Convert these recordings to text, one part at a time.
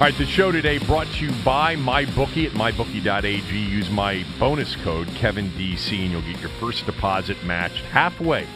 All right, the show today brought to you by MyBookie at MyBookie.ag. Use my bonus code, KevinDC, and you'll get your first deposit matched halfway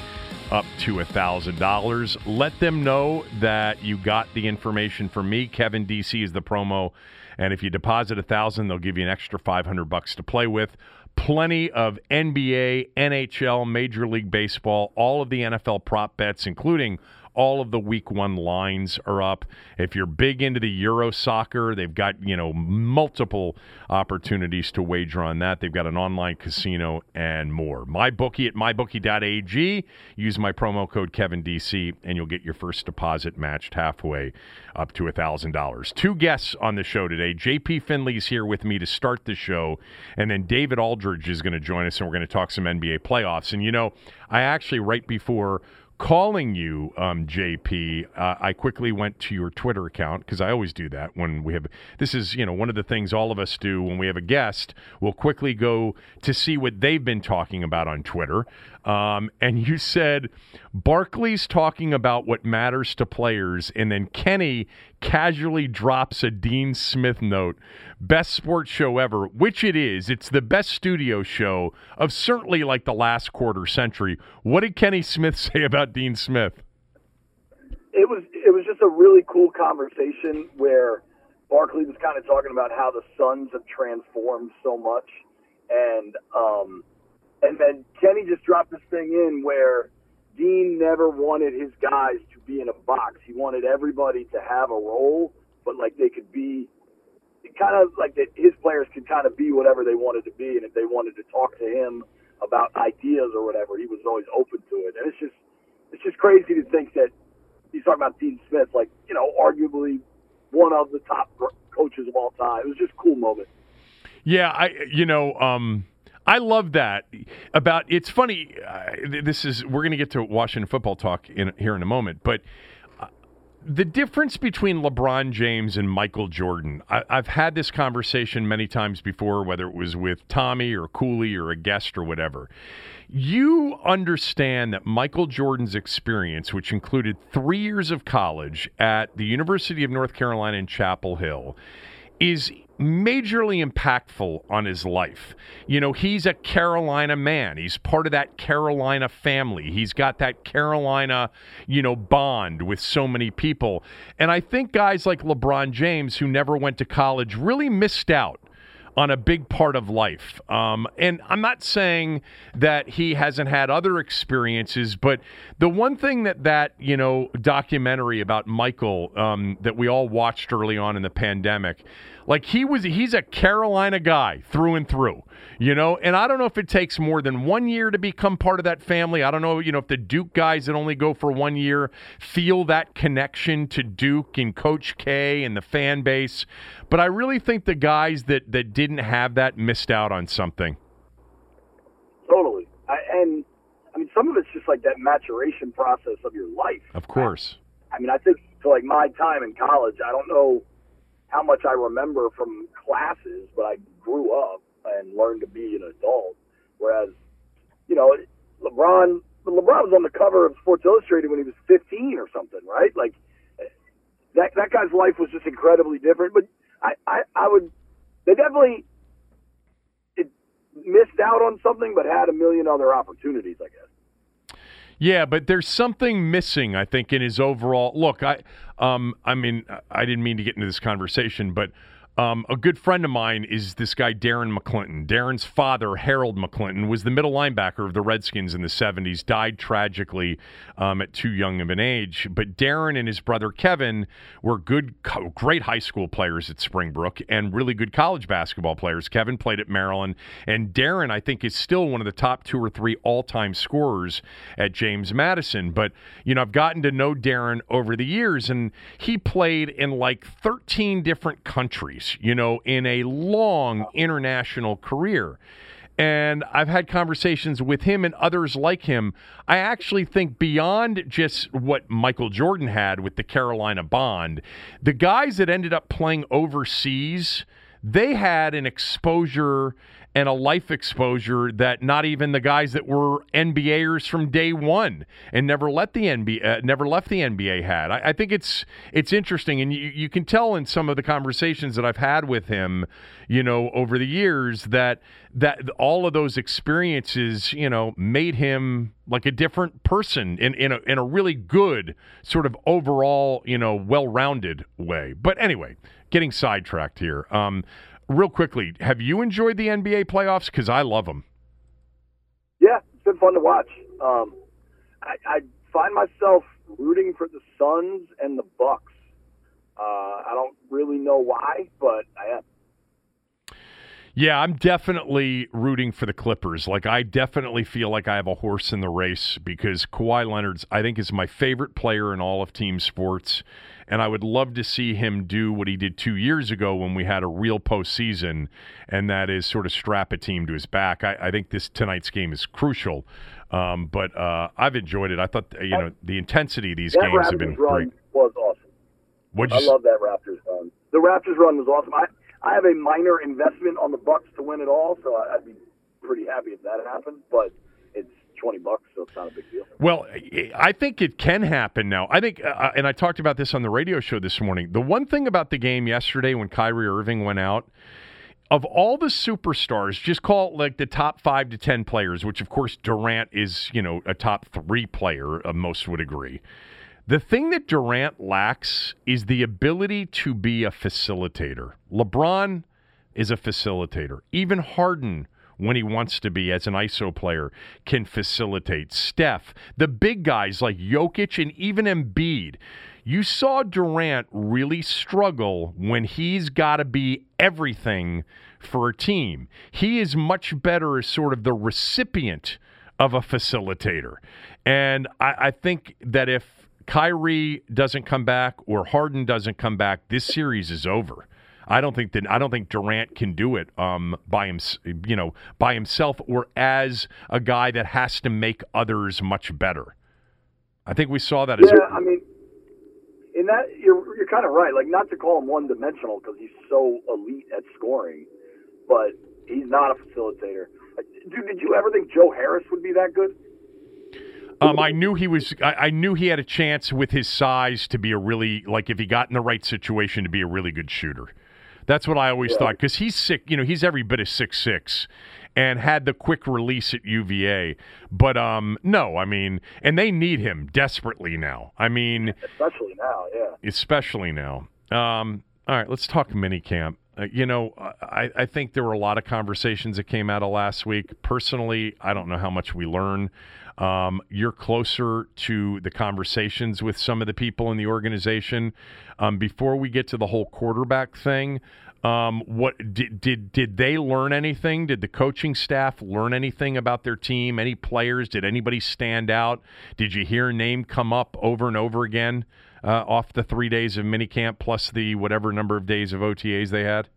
up to $1,000. Let them know that you got the information from me. KevinDC is the promo, and if you deposit $1,000, they'll give you an extra $500 to play with. Plenty of NBA, NHL, Major League Baseball, all of the NFL prop bets, including all of the Week 1 lines are up. If you're big into the Euro soccer, they've got, multiple opportunities to wager on that. They've got an online casino and more. MyBookie at MyBookie.ag. Use my promo code KevinDC, and you'll get your first deposit matched halfway up to $1,000. Two guests on the show today. JP Finley's here with me to start the show, and then David Aldridge is going to join us, and we're going to talk some NBA playoffs. And, I actually, right before calling you, JP, I quickly went to your Twitter account because I always do that when we have – this is, one of the things all of us do when we have a guest. We'll quickly go to see what they've been talking about on Twitter. And you said, Barkley's talking about what matters to players, and then Kenny casually drops a Dean Smith note. Best sports show ever, which it is. It's the best studio show of certainly like the last quarter century. What did Kenny Smith say about Dean Smith? It was just a really cool conversation where Barkley was kind of talking about how the Suns have transformed so much, and then Kenny just dropped this thing in where Dean never wanted his guys to be in a box. He wanted everybody to have a role, but like they could be kind of like that, his players could kind of be whatever they wanted to be. And if they wanted to talk to him about ideas or whatever, he was always open to it. And it's just crazy to think that he's talking about Dean Smith, like, arguably one of the top coaches of all time. It was just a cool moment. Yeah. I love that about, it's funny. We're going to get to Washington football talk here in a moment, but the difference between LeBron James and Michael Jordan, I've had this conversation many times before, whether it was with Tommy or Cooley or a guest or whatever. You understand that Michael Jordan's experience, which included 3 years of college at the University of North Carolina in Chapel Hill, is majorly impactful on his life. He's a Carolina man. He's part of that Carolina family. He's got that Carolina, bond with so many people. And I think guys like LeBron James, who never went to college, really missed out on a big part of life. And I'm not saying that he hasn't had other experiences, but the one thing that documentary about Michael that we all watched early on in the pandemic, like he's a Carolina guy through and through, and I don't know if it takes more than 1 year to become part of that family. I don't know, if the Duke guys that only go for 1 year feel that connection to Duke and Coach K and the fan base. But I really think the guys that didn't have that missed out on something. Totally. I mean, some of it's just like that maturation process of your life. Of course. I think to like my time in college, I don't know how much I remember from classes, but I grew up and learned to be an adult. Whereas, LeBron LeBron was on the cover of Sports Illustrated when he was 15 or something, right? Like, that guy's life was just incredibly different. But they definitely missed out on something, but had a million other opportunities, I guess. Yeah, but there's something missing, I think, in his overall look. I mean, I didn't mean to get into this conversation, but a good friend of mine is this guy, Darren McClinton. Darren's father, Harold McClinton, was the middle linebacker of the Redskins in the 70s, died tragically at too young of an age. But Darren and his brother, Kevin, were great high school players at Springbrook and really good college basketball players. Kevin played at Maryland, and Darren, I think, is still one of the top 2 or 3 all-time scorers at James Madison. But, you know, I've gotten to know Darren over the years, and he played in like 13 different countries, you know, in a long international career. And I've had conversations with him and others like him. I actually think beyond just what Michael Jordan had with the Carolina bond, the guys that ended up playing overseas, they had an exposure and a life exposure that not even the guys that were NBAers from day one and never left the NBA had. I think it's interesting, and you can tell in some of the conversations that I've had with him, you know, over the years that all of those experiences, you know, made him like a different person in a really good sort of overall, you know, well-rounded way. But anyway, getting sidetracked here. Real quickly, have you enjoyed the NBA playoffs? Because I love them. Yeah, it's been fun to watch. I find myself rooting for the Suns and the Bucks. I don't really know why, but I am. Yeah, I'm definitely rooting for the Clippers. Like, I definitely feel like I have a horse in the race because Kawhi Leonard, I think, is my favorite player in all of team sports. And I would love to see him do what he did 2 years ago when we had a real postseason, and that is sort of strap a team to his back. I think tonight's game is crucial, but I've enjoyed it. I thought, you know, the intensity of these games Raptors have been great. Was awesome. I love that Raptors run. The Raptors run was awesome. I have a minor investment on the Bucks to win it all, so I'd be pretty happy if that happened. But it's $20, so it's not a big deal. Well, I think it can happen now. I think, and I talked about this on the radio show this morning, the one thing about the game yesterday when Kyrie Irving went out, of all the superstars, just call it like the top 5 to 10 players, which of course Durant is, you know, a top 3 player, most would agree. The thing that Durant lacks is the ability to be a facilitator. LeBron is a facilitator. Even Harden, when he wants to be as an ISO player, can facilitate. Steph, the big guys like Jokic and even Embiid. You saw Durant really struggle when he's got to be everything for a team. He is much better as sort of the recipient of a facilitator. And I think that if Kyrie doesn't come back or Harden doesn't come back, this series is over. I don't think Durant can do it by himself or as a guy that has to make others much better. I think we saw that. I mean, in that you're kind of right. Like, not to call him one dimensional because he's so elite at scoring, but he's not a facilitator. Dude, did you ever think Joe Harris would be that good? I knew he had a chance with his size to be a really, like, if he got in the right situation, to be a really good shooter. That's what I always thought, because he's sick. You know, he's every bit of 6'6", and had the quick release at UVA. But no, I mean, and they need him desperately now. I mean, especially now, yeah. Especially now. All right, let's talk minicamp. You know, I think there were a lot of conversations that came out of last week. Personally, I don't know how much we learn. You're closer to the conversations with some of the people in the organization. Before we get to the whole quarterback thing, what did they learn anything? Did the coaching staff learn anything about their team? Any players? Did anybody stand out? Did you hear a name come up over and over again off the 3 days of minicamp plus the whatever number of days of OTAs they had?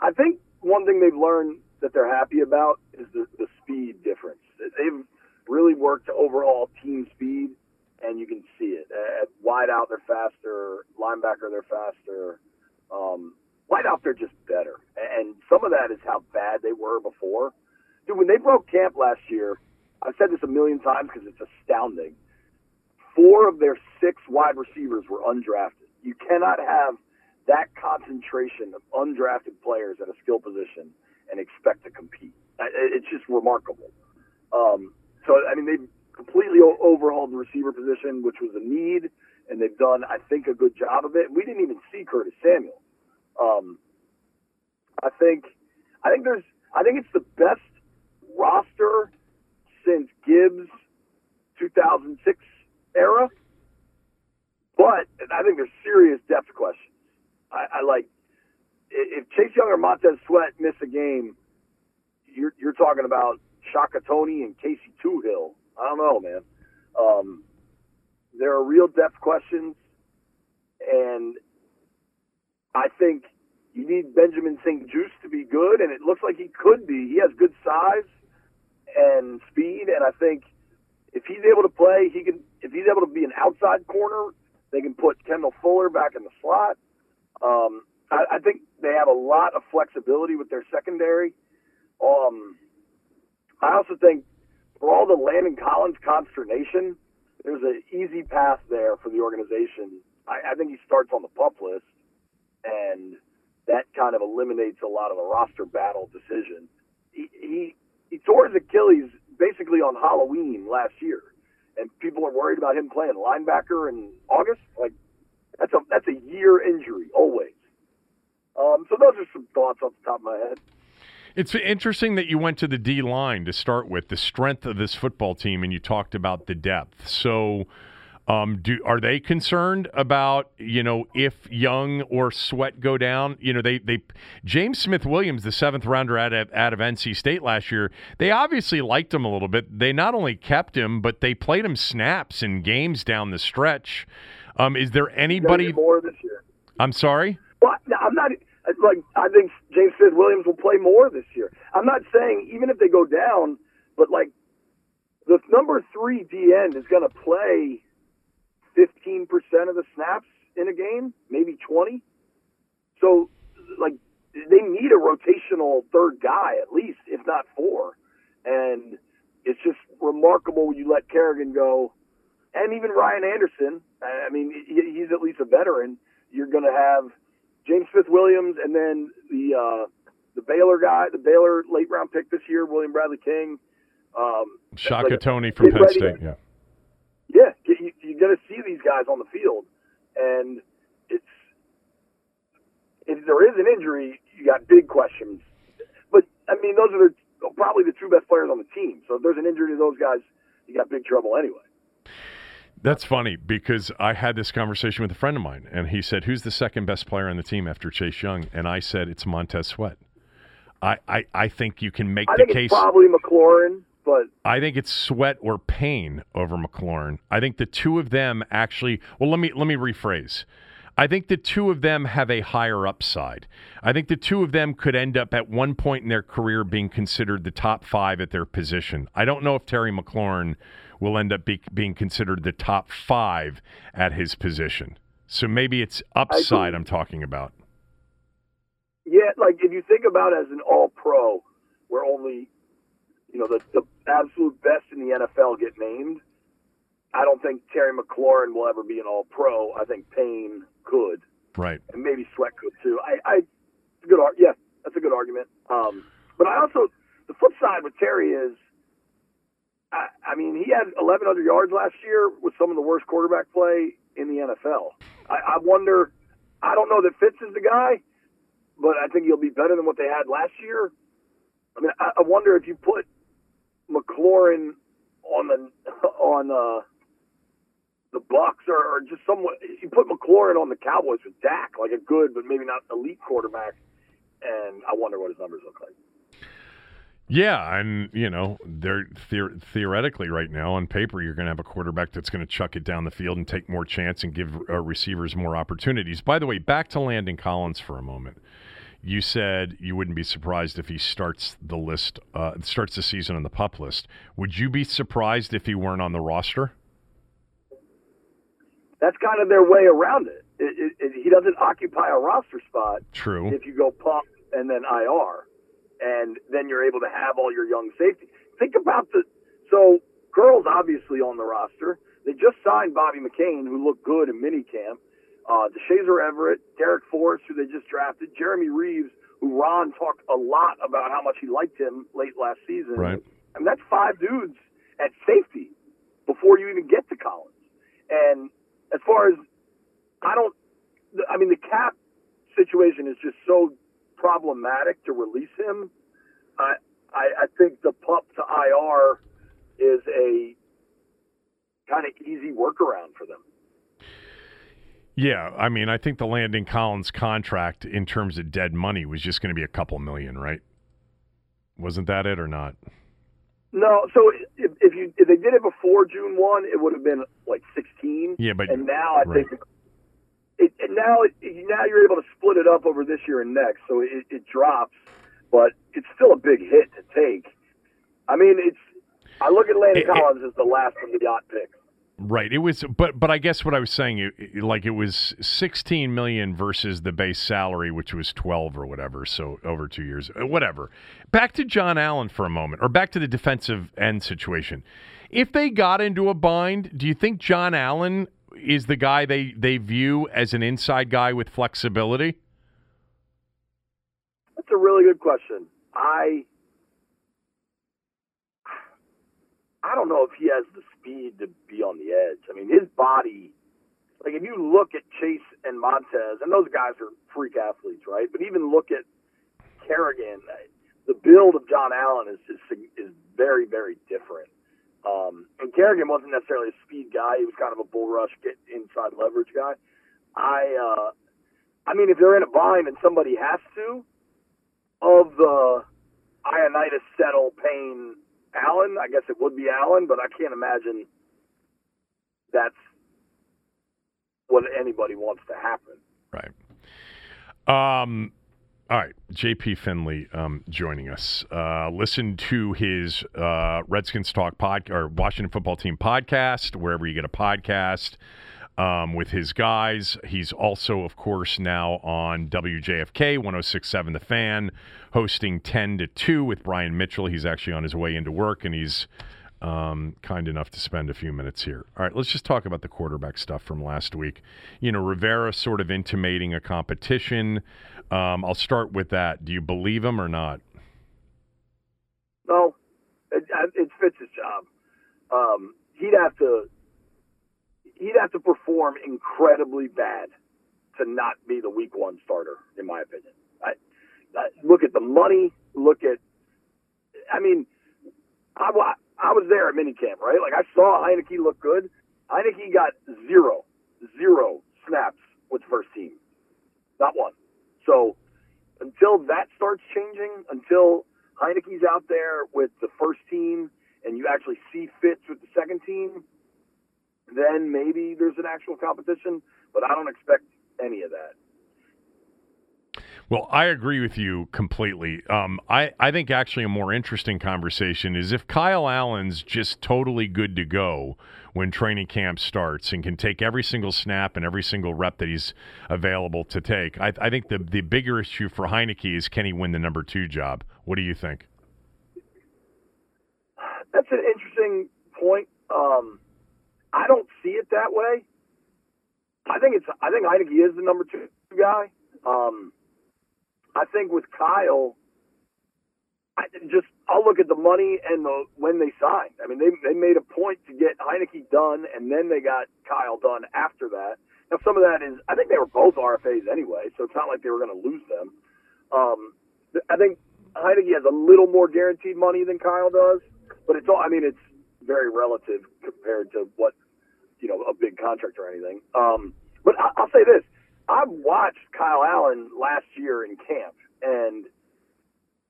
I think one thing they've learned that they're happy about is the speed difference. They've really worked to overall team speed, and you can see it. At wide out, they're faster. Linebacker, they're faster. Wide out, they're just better. And some of that is how bad they were before. Dude, when they broke camp last year, I've said this a million times because it's astounding. 4 of their 6 wide receivers were undrafted. You cannot have that concentration of undrafted players at a skill position and expect to compete. It's just remarkable. So, I mean, they've completely overhauled the receiver position, which was a need, and they've done, I think, a good job of it. We didn't even see Curtis Samuel. I think it's the best roster since Gibbs' 2006 era, but I think there's serious depth questions. I like, if Chase Young or Montez Sweat miss a game, you're talking about Shaka Toney and Casey Tuhill. I don't know, man. There are real depth questions, and I think you need Benjamin St. Juice to be good, and it looks like he could be. He has good size and speed, and I think if he's able to play, he can. If he's able to be an outside corner, they can put Kendall Fuller back in the slot. I think they have a lot of flexibility with their secondary. I also think for all the Landon Collins consternation, there's an easy path there for the organization. I think he starts on the PUP list, and that kind of eliminates a lot of the roster battle decision. He tore his Achilles basically on Halloween last year, and people are worried about him playing linebacker in August. Like, that's a year injury always. So those are some thoughts off the top of my head. It's interesting that you went to the D line to start with, the strength of this football team, and you talked about the depth. So, are they concerned about, if Young or Sweat go down? They James Smith-Williams, the 7th rounder out of NC State last year, they obviously liked him a little bit. They not only kept him, but they played him snaps in games down the stretch. Is there anybody more this year? I'm sorry? Well, no, I'm not. Like, I think James Smith-Williams will play more this year. I'm not saying even if they go down, but like the number 3 DN is going to play 15% of the snaps in a game, maybe 20. So, like, they need a rotational third guy at least, if not 4. And it's just remarkable you let Kerrigan go, and even Ryan Anderson. I mean, he's at least a veteran. You're going to have James Smith-Williams, and then the Baylor guy, the Baylor late-round pick this year, William Bradley King. Shaka Toney from Penn State, yeah. Yeah, you're going to see these guys on the field. And if there is an injury, you got big questions. But, I mean, those are probably the 2 best players on the team. So if there's an injury to those guys, you got big trouble anyway. That's funny because I had this conversation with a friend of mine, and he said, who's the 2nd best player on the team after Chase Young? And I said, it's Montez Sweat. I think you can make the case. It's probably McLaurin, but I think it's Sweat or Payne over McLaurin. I think the 2 of them actually – well, let me rephrase. I think the 2 of them have a higher upside. I think the 2 of them could end up at one point in their career being considered the top 5 at their position. I don't know if Terry McLaurin will end up being considered the top 5 at his position. So maybe it's upside I'm talking about. Yeah, like if you think about it as an all-pro where only the absolute best in the NFL get named, I don't think Terry McLaurin will ever be an all-pro. I think Payne could. Right. And maybe Sweat could too. That's a good argument. But I also, the flip side with Terry is, I mean, he had 1,100 yards last year with some of the worst quarterback play in the NFL. I wonder, I don't know that Fitz is the guy, but I think he'll be better than what they had last year. I mean, I wonder if you put McLaurin on the Bucks or just someone, you put McLaurin on the Cowboys with Dak, like a good but maybe not elite quarterback, and I wonder what his numbers look like. Yeah, and, they're theoretically right now on paper you're going to have a quarterback that's going to chuck it down the field and take more chance and give receivers more opportunities. By the way, back to Landon Collins for a moment. You said you wouldn't be surprised if he starts the season on the PUP list. Would you be surprised if he weren't on the roster? That's kind of their way around it. He doesn't occupy a roster spot. True. If you go PUP and then IR. And then you're able to have all your young safety. Think about the So Curl's obviously on the roster. They just signed Bobby McCain, who looked good in minicamp. DeShazer Everett, Derek Forrest, who they just drafted, Jeremy Reeves, who Ron talked a lot about how much he liked him late last season. Right. I mean, that's five dudes at safety before you even get to Collins. And as far as the cap situation is just so problematic to release him. I think the pup to IR is a kind of easy workaround for them. Yeah, I mean, I think the Landon Collins contract in terms of dead money was just going to be a couple million, right? Wasn't that it or not? No, so if they did it before June 1, it would have been like 16. Yeah, but now you're able to split it up over this year and next, so it drops, but it's still a big hit to take. I mean, I look at Landon Collins as the last of the yacht picks. Right. It was, but I guess what I was saying, it was $16 million versus the base salary, which was 12 or whatever. So over 2 years, whatever. Back to John Allen for a moment, or back to the defensive end situation. If they got into a bind, do you think John Allen is the guy they view as an inside guy with flexibility? That's a really good question. I don't know if he has the speed to be on the edge. I mean, his body, like if you look at Chase and Montez, and those guys are freak athletes, right? But even look at Kerrigan, the build of John Allen is very, very different. And Kerrigan wasn't necessarily a speed guy. He was kind of a bull rush, get inside leverage guy. I mean, if they're in a bind and somebody has to, of the Ionitis, Settle, Payne, Allen, I guess it would be Allen, but I can't imagine that's what anybody wants to happen. Right. All right, JP Finley joining us. Listen to his Redskins Talk or Washington Football Team podcast, wherever you get a podcast, with his guys. He's also, of course, now on WJFK 106.7 The Fan, hosting 10 to 2 with Brian Mitchell. He's actually on his way into work, and he's kind enough to spend a few minutes here. All right, let's just talk about the quarterback stuff from last week. You know, Rivera sort of intimating a competition. I'll start with that. Do you believe him or not? No, it fits his job. He'd have to perform incredibly bad to not be the week one starter, in my opinion. I look at the money. I was there at minicamp, right? Like, I saw Heinicke look good. Heinicke got zero snaps with the first team. Not one. So until that starts changing, until Heinicke's out there with the first team and you actually see fits with the second team, then maybe there's an actual competition, but I don't expect any of that. Well, I agree with you completely. I think actually a more interesting conversation is if Kyle Allen's just totally good to go when training camp starts and can take every single snap and every single rep that he's available to take. I think the bigger issue for Heinicke is, can he win the number two job? What do you think? That's an interesting point. I don't see it that way. I think Heinicke is the number two guy. I think with Kyle, I'll look at the money and when they signed. I mean, they made a point to get Heinicke done, and then they got Kyle done after that. Now, some of that is, I think they were both RFAs anyway, so it's not like they were going to lose them. I think Heinicke has a little more guaranteed money than Kyle does, but it's very relative compared to what, you know, a big contract or anything. But I'll say this. I watched Kyle Allen last year in camp, and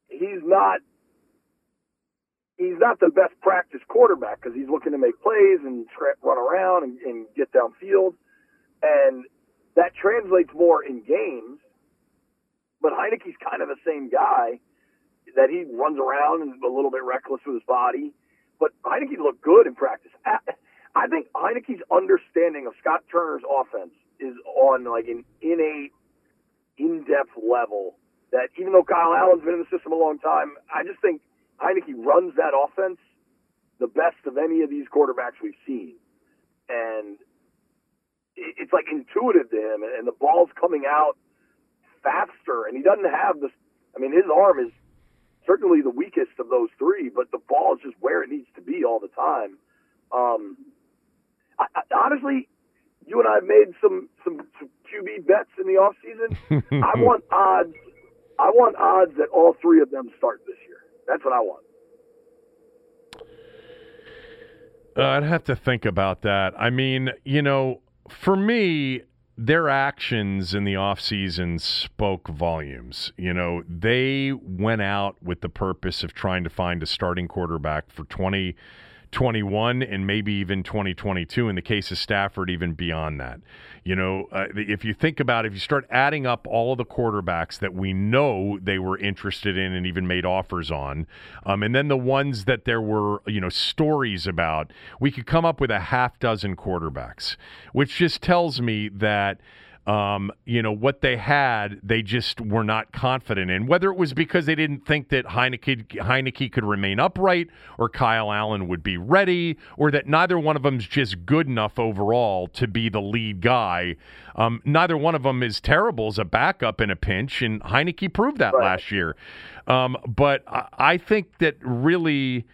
he's not the best practice quarterback because he's looking to make plays and run around and get downfield, and that translates more in games. But Heinicke's kind of the same guy, that he runs around and is a little bit reckless with his body. But Heinicke looked good in practice. I think Heinicke's understanding of Scott Turner's offense is on like an innate, in-depth level that even though Kyle Allen's been in the system a long time, I just think Heinicke runs that offense the best of any of these quarterbacks we've seen. And it's like intuitive to him, and the ball's coming out faster, and he doesn't have this. I mean, his arm is certainly the weakest of those three, but the ball is just where it needs to be all the time. I honestly, you and I have made some QB bets in the offseason. I want odds that all three of them start this year. That's what I want. I'd have to think about that. I mean, you know, for me, their actions in the offseason spoke volumes. You know, they went out with the purpose of trying to find a starting quarterback for 2021 and maybe even 2022. In the case of Stafford, even beyond that. You know, if you think about it, if you start adding up all of the quarterbacks that we know they were interested in and even made offers on, and then the ones that there were, you know, stories about, we could come up with a half dozen quarterbacks, which just tells me that you know, what they had, they just were not confident in, whether it was because they didn't think that Heinicke could remain upright or Kyle Allen would be ready, or that neither one of them's just good enough overall to be the lead guy. Neither one of them is terrible as a backup in a pinch, and Heinicke proved that last year. But I think that really,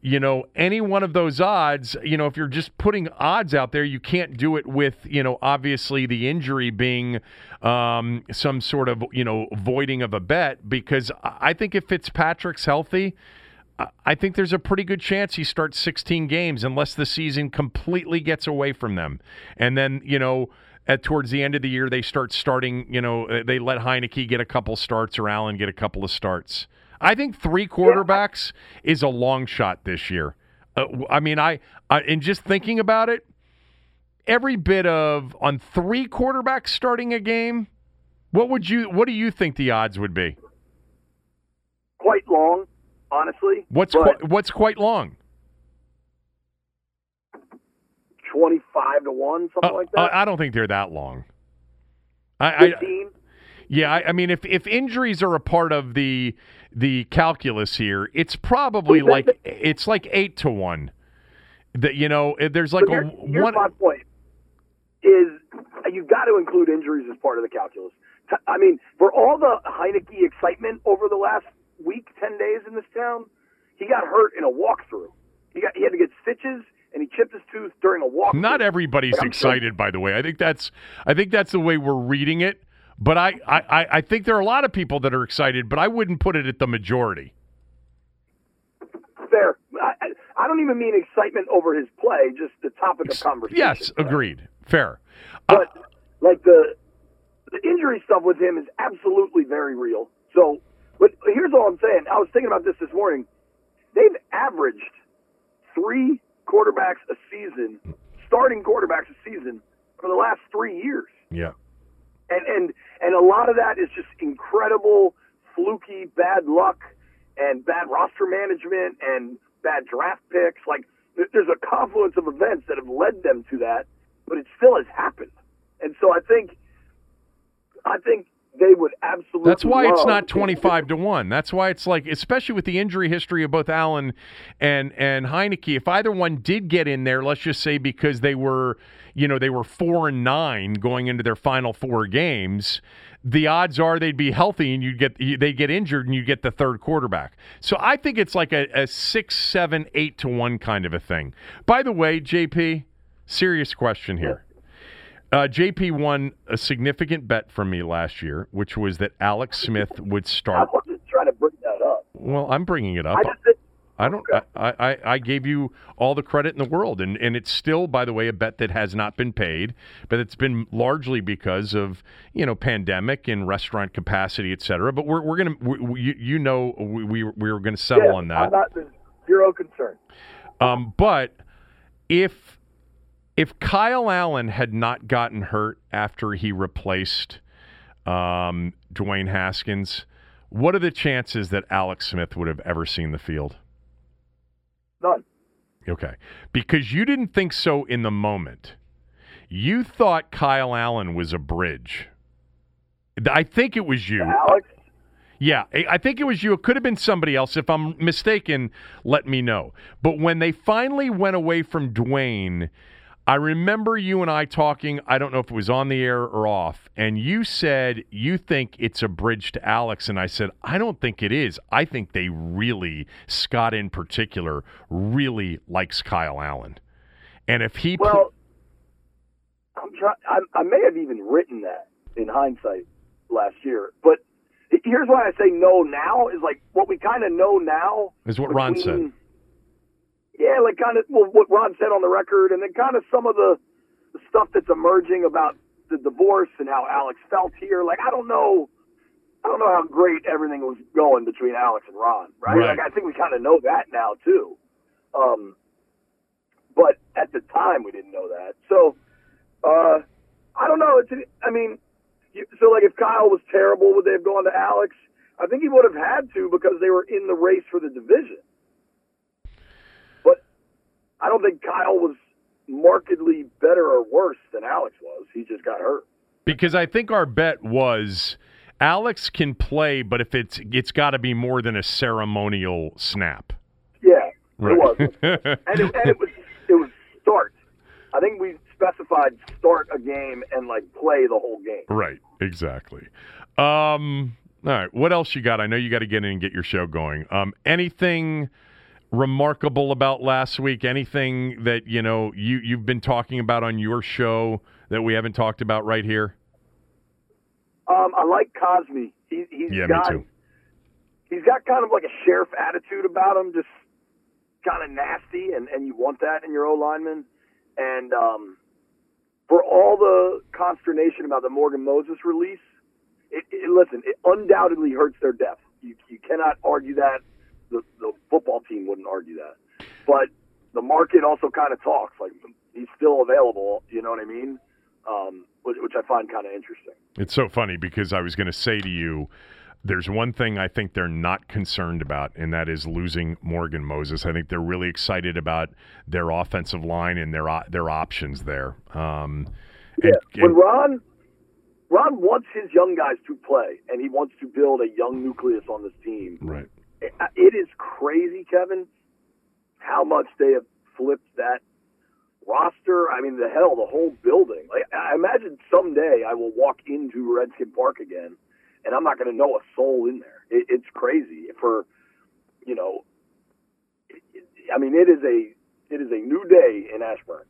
you know, any one of those odds, you know, if you're just putting odds out there, you can't do it with, you know, obviously the injury being some sort of, you know, voiding of a bet, because I think if Fitzpatrick's healthy, I think there's a pretty good chance he starts 16 games unless the season completely gets away from them. And then, you know, towards the end of the year, they start starting, you know, they let Heinicke get a couple starts or Allen get a couple of starts. I think three quarterbacks is a long shot this year. I mean, I and just thinking about it, every bit of on three quarterbacks starting a game, what do you think the odds would be? Quite long, honestly. What's quite long? 25 to 1, something like that. I don't think they're that long. 15. Yeah, I mean, if injuries are a part of the calculus here, it's probably like it's like 8 to 1. That, you know, there's like here's my point is you've got to include injuries as part of the calculus. I mean, for all the Heinicke excitement over the last week, 10 days in this town, he got hurt in a walkthrough. He had to get stitches. And he chipped his tooth during a walk. Not everybody's excited, by the way. I think that's the way we're reading it. But I think there are a lot of people that are excited, but I wouldn't put it at the majority. Fair. I don't even mean excitement over his play, just the topic of conversation. Yes, agreed. Fair. But like the injury stuff with him is absolutely very real. So, but here's all I'm saying. I was thinking about this morning. They've averaged three quarterbacks a season, starting quarterbacks a season for the last 3 years. Yeah. And a lot of that is just incredible, fluky, bad luck and bad roster management and bad draft picks. Like, there's a confluence of events that have led them to that, but it still has happened. And so I think they would absolutely. That's why it's not 25 to 1. That's why it's like, especially with the injury history of both Allen and Heinicke, if either one did get in there, let's just say because they were, you know, they were 4-9 going into their final four games, the odds are they'd be healthy and they get injured and you get the third quarterback. So I think it's like a 6, 7, 8 to 1 kind of a thing. By the way, JP, serious question here. JP won a significant bet from me last year, which was that Alex Smith would start. I wasn't trying to bring that up. Well, I'm bringing it up. I gave you all the credit in the world, and it's still, by the way, a bet that has not been paid, but it's been largely because of, you know, pandemic and restaurant capacity, et cetera. But we're gonna settle on that. I'm not, zero concern. But if Kyle Allen had not gotten hurt after he replaced Dwayne Haskins, what are the chances that Alex Smith would have ever seen the field? None. Okay. Because you didn't think so in the moment. You thought Kyle Allen was a bridge. I think it was you. Alex? Yeah, I think it was you. It could have been somebody else. If I'm mistaken, let me know. But when they finally went away from Dwayne, I remember you and I talking, I don't know if it was on the air or off, and you said you think it's a bridge to Alex, and I said, I don't think it is. I think they really, Scott in particular, really likes Kyle Allen. And if he... Well, I may have even written that in hindsight last year, but... Here's why I say no now is like what we kind of know now is what Ron said. Yeah, like kind of what Ron said on the record, and then kind of some of the stuff that's emerging about the divorce and how Alex felt here. Like I don't know how great everything was going between Alex and Ron, right? Like I think we kind of know that now too. But at the time we didn't know that. So I don't know. So, like, if Kyle was terrible, would they have gone to Alex? I think he would have had to because they were in the race for the division. But I don't think Kyle was markedly better or worse than Alex was. He just got hurt. Because I think our bet was Alex can play, but if it's got to be more than a ceremonial snap. Yeah, right. It was. and it was start. I think we specified start a game and, like, play the whole game. Right, exactly. All right, what else you got? I know you got to get in and get your show going. Anything remarkable about last week? Anything that, you know, you've been talking about on your show that we haven't talked about right here? I like Cosme. Me too. He's got kind of like a sheriff attitude about him, just kind of nasty, and you want that in your O-lineman. And for all the consternation about the Morgan Moses release, it undoubtedly hurts their depth. You cannot argue that. The football team wouldn't argue that. But the market also kind of talks. Like, he's still available, you know what I mean? Which I find kind of interesting. It's so funny because I was going to say to you, there's one thing I think they're not concerned about, and that is losing Morgan Moses. I think they're really excited about their offensive line and their options there. When Ron wants his young guys to play, and he wants to build a young nucleus on this team. Right. It is crazy, Kevin, how much they have flipped that roster. I mean, the whole building. Like, I imagine someday I will walk into Redskin Park again, and I'm not going to know a soul in there. It's crazy for, you know, it is a new day in Ashburn.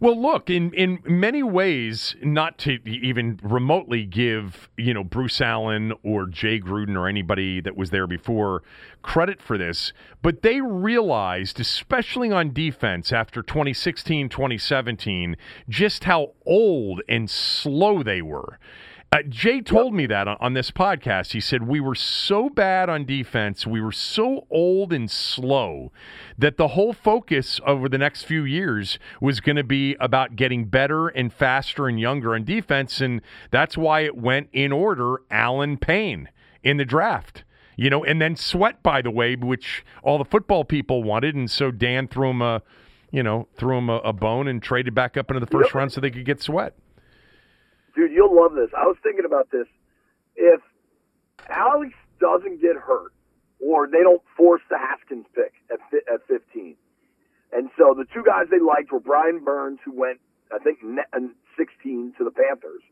Well, look, in many ways, not to even remotely give, you know, Bruce Allen or Jay Gruden or anybody that was there before credit for this, but they realized, especially on defense after 2016, 2017, just how old and slow they were. Jay told me that on this podcast. He said, we were so bad on defense, we were so old and slow that the whole focus over the next few years was going to be about getting better and faster and younger on defense, and that's why it went in order Allen Payne in the draft. You know, and then Sweat, by the way, which all the football people wanted, and so Dan threw him a bone and traded back up into the first round so they could get Sweat. Dude, you'll love this. I was thinking about this. If Alex doesn't get hurt or they don't force the Haskins pick at 15, and so the two guys they liked were Brian Burns, who went, I think, 16 to the Panthers,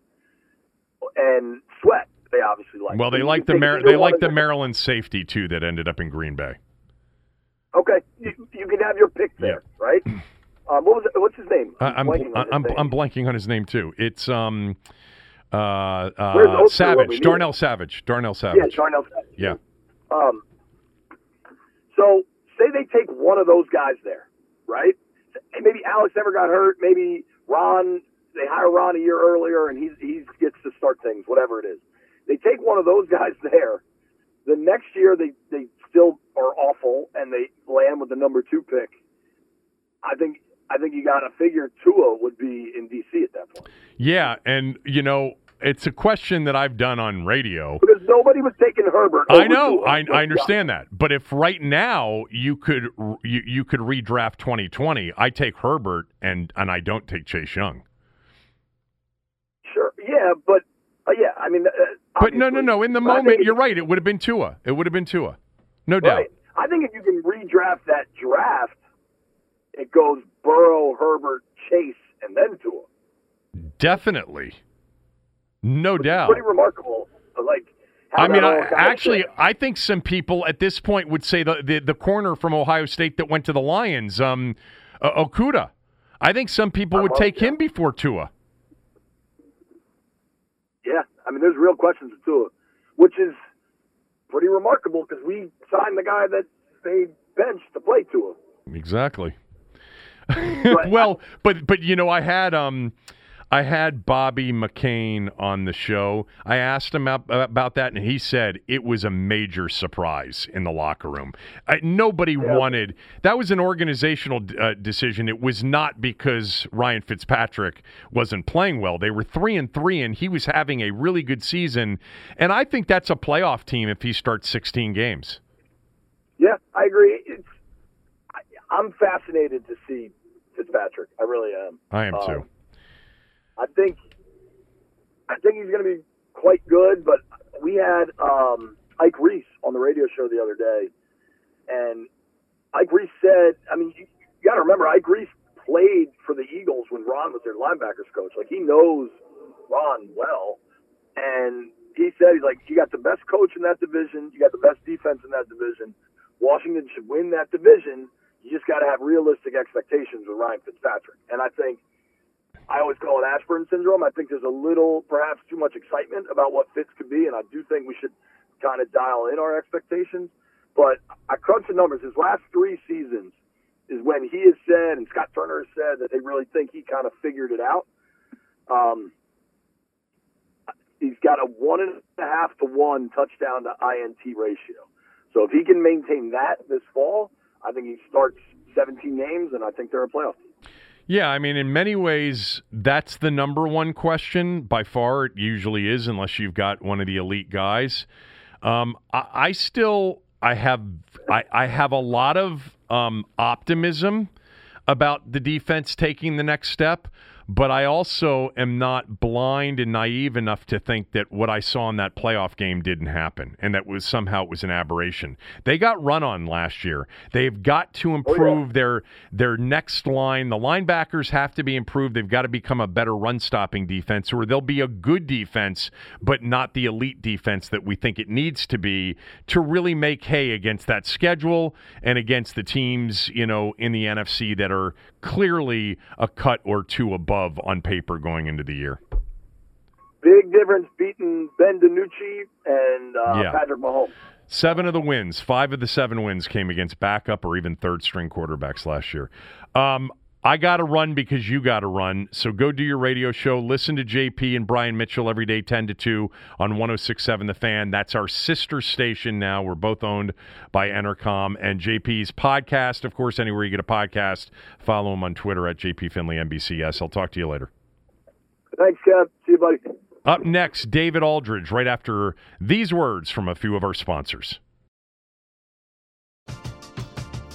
and Sweat, they obviously liked. Well, they liked the Maryland safety, too, that ended up in Green Bay. Okay. You can have your pick there, right? What's his name? I'm blanking on his name too. It's Savage. Darnell Savage. Yeah, Darnell Savage. Yeah. So say they take one of those guys there, right? And maybe Alex never got hurt. Maybe they hire Ron a year earlier, and he gets to start things, whatever it is. They take one of those guys there. The next year they still are awful, and they land with the number 2 pick. I think you got to figure Tua would be in D.C. at that point. Yeah, and, you know, it's a question that I've done on radio. Because nobody was taking Herbert. I know. I understand that. But if right now you could redraft 2020, I take Herbert and I don't take Chase Young. Sure. Yeah, but, I mean, But no. In the moment, you're right. It would have been Tua. No doubt. Right. I think if you can redraft that draft, it goes Burrow, Herbert, Chase, and then Tua. Definitely. No doubt. Pretty remarkable. Like, I think some people at this point would say the corner from Ohio State that went to the Lions, Okudah. I think some people would take him before Tua. Yeah, I mean, there's real questions with Tua, which is pretty remarkable because we signed the guy that they benched to play Tua. Exactly. I had Bobby McCain on the show. I asked him about that, and he said it was a major surprise in the locker room. Nobody wanted – that was an organizational decision. It was not because Ryan Fitzpatrick wasn't playing well. They were 3-3, and he was having a really good season. And I think that's a playoff team if he starts 16 games. Yeah, I agree. I'm fascinated to see Fitzpatrick. I really am. I am too. I think he's going to be quite good, but we had Ike Reese on the radio show the other day, and Ike Reese said, I mean, you got to remember, Ike Reese played for the Eagles when Ron was their linebackers coach. Like, he knows Ron well, and he said, he's like, you got the best coach in that division, you got the best defense in that division, Washington should win that division, you just got to have realistic expectations with Ryan Fitzpatrick. And I think, I always call it Ashburn syndrome. I think there's a little, perhaps too much excitement about what Fitz could be, and I do think we should kind of dial in our expectations. But I crunched the numbers. His last three seasons is when he has said, and Scott Turner has said, that they really think he kind of figured it out. He's got a 1.5 to 1 touchdown to INT ratio. So if he can maintain that this fall, I think he starts 17 games, and I think they're a playoff team. Yeah, I mean, in many ways, that's the number one question. By far, it usually is, unless you've got one of the elite guys. I have a lot of optimism about the defense taking the next step, but I also am not blind and naive enough to think that what I saw in that playoff game didn't happen and that was somehow it was an aberration. They got run on last year. They've got to improve their next line. The linebackers have to be improved. They've got to become a better run-stopping defense, or they'll be a good defense but not the elite defense that we think it needs to be to really make hay against that schedule and against the teams, you know, in the NFC that are clearly a cut or two above on paper going into the year. Big difference beating Ben DiNucci and Patrick Mahomes. 5 of the 7 wins came against backup or even third-string quarterbacks last year. I got to run because you got to run, so go do your radio show. Listen to JP and Brian Mitchell every day 10 to 2 on 106.7 The Fan. That's our sister station now. We're both owned by Entercom. And JP's podcast, of course, anywhere you get a podcast, follow him on Twitter at JP Finley NBCS. I'll talk to you later. Thanks, Kev. See you, buddy. Up next, David Aldridge, right after these words from a few of our sponsors.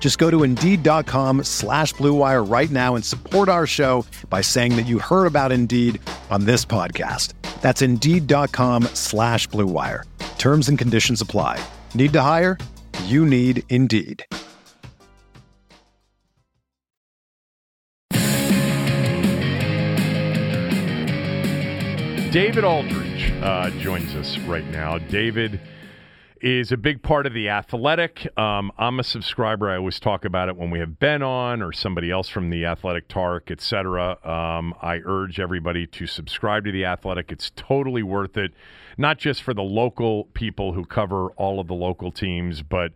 Just go to Indeed.com/Blue Wire right now and support our show by saying that you heard about Indeed on this podcast. That's Indeed.com/Blue Wire. Terms and conditions apply. Need to hire? You need Indeed. David Aldridge joins us right now. David is a big part of The Athletic. I'm a subscriber. I always talk about it when we have Ben on or somebody else from The Athletic, Tark, et cetera. I urge everybody to subscribe to The Athletic. It's totally worth it, not just for the local people who cover all of the local teams, but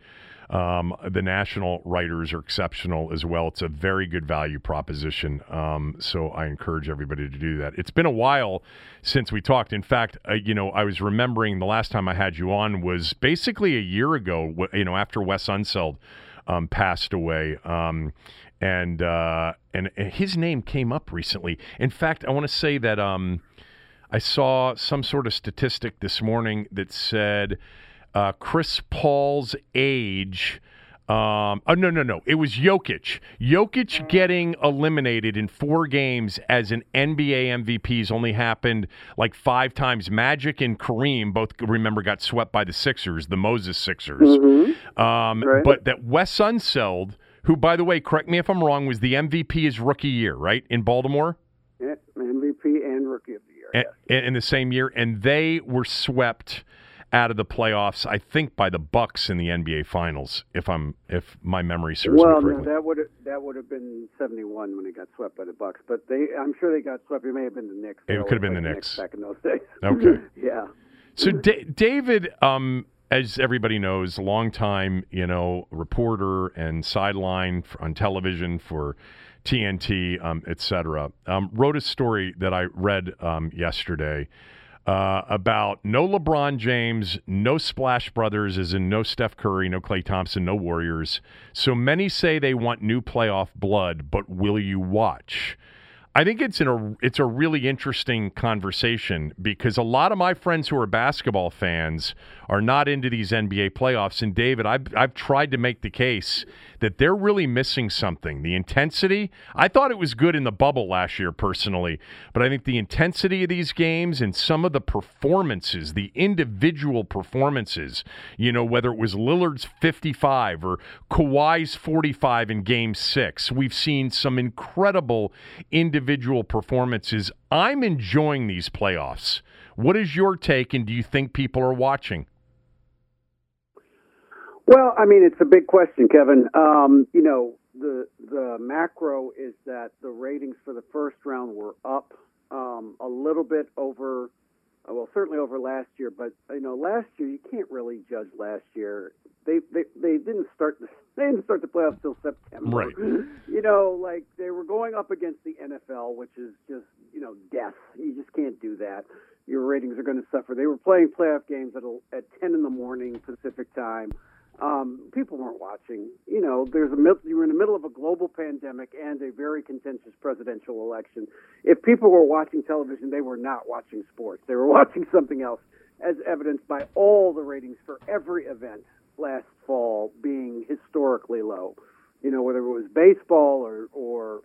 the national writers are exceptional as well. It's a very good value proposition, so I encourage everybody to do that. It's been a while since we talked. In fact, I was remembering the last time I had you on was basically a year ago, after Wes Unseld passed away, and his name came up recently. In fact, I want to say that I saw some sort of statistic this morning that said Chris Paul's age. It was Jokic. Jokic getting eliminated in 4 games as an NBA MVP's only happened like 5 times. Magic and Kareem both, remember, got swept by the Sixers, the Moses Sixers. Mm-hmm. Right. But that Wes Unseld, who, by the way, correct me if I'm wrong, was the MVP his rookie year, right, in Baltimore? Yeah, MVP and rookie of the year. And, yes. In the same year, and they were swept out of the playoffs, I think, by the Bucks in the NBA Finals, if my memory serves me correctly. Well, no, that would have been 71 when it got swept by the Bucks, but I'm sure they got swept. It may have been the Knicks. It could have been the Knicks back in those days. Okay. Yeah. So David, as everybody knows, longtime reporter and sideline on television for TNT, et cetera, wrote a story that I read yesterday. About no LeBron James, no Splash Brothers, as in no Steph Curry, no Klay Thompson, no Warriors. So many say they want new playoff blood, but will you watch? I think it's a really interesting conversation because a lot of my friends who are basketball fans are not into these NBA playoffs. And David, I've tried to make the case that they're really missing something. The intensity, I thought it was good in the bubble last year personally, but I think the intensity of these games and some of the performances, the individual performances, whether it was Lillard's 55 or Kawhi's 45 in Game 6, we've seen some incredible individual performances. I'm enjoying these playoffs. What is your take, and do you think people are watching? Well, I mean, it's a big question, Kevin. The macro is that the ratings for the first round were up a little bit over, certainly over last year. But last year you can't really judge last year. They didn't start the playoffs till September. Right. Like they were going up against the NFL, which is just death. You just can't do that. Your ratings are going to suffer. They were playing playoff games at 10 in the morning Pacific time. People weren't watching. You were in the middle of a global pandemic and a very contentious presidential election. If people were watching television, they were not watching sports. They were watching something else, as evidenced by all the ratings for every event last fall being historically low. Whether it was baseball or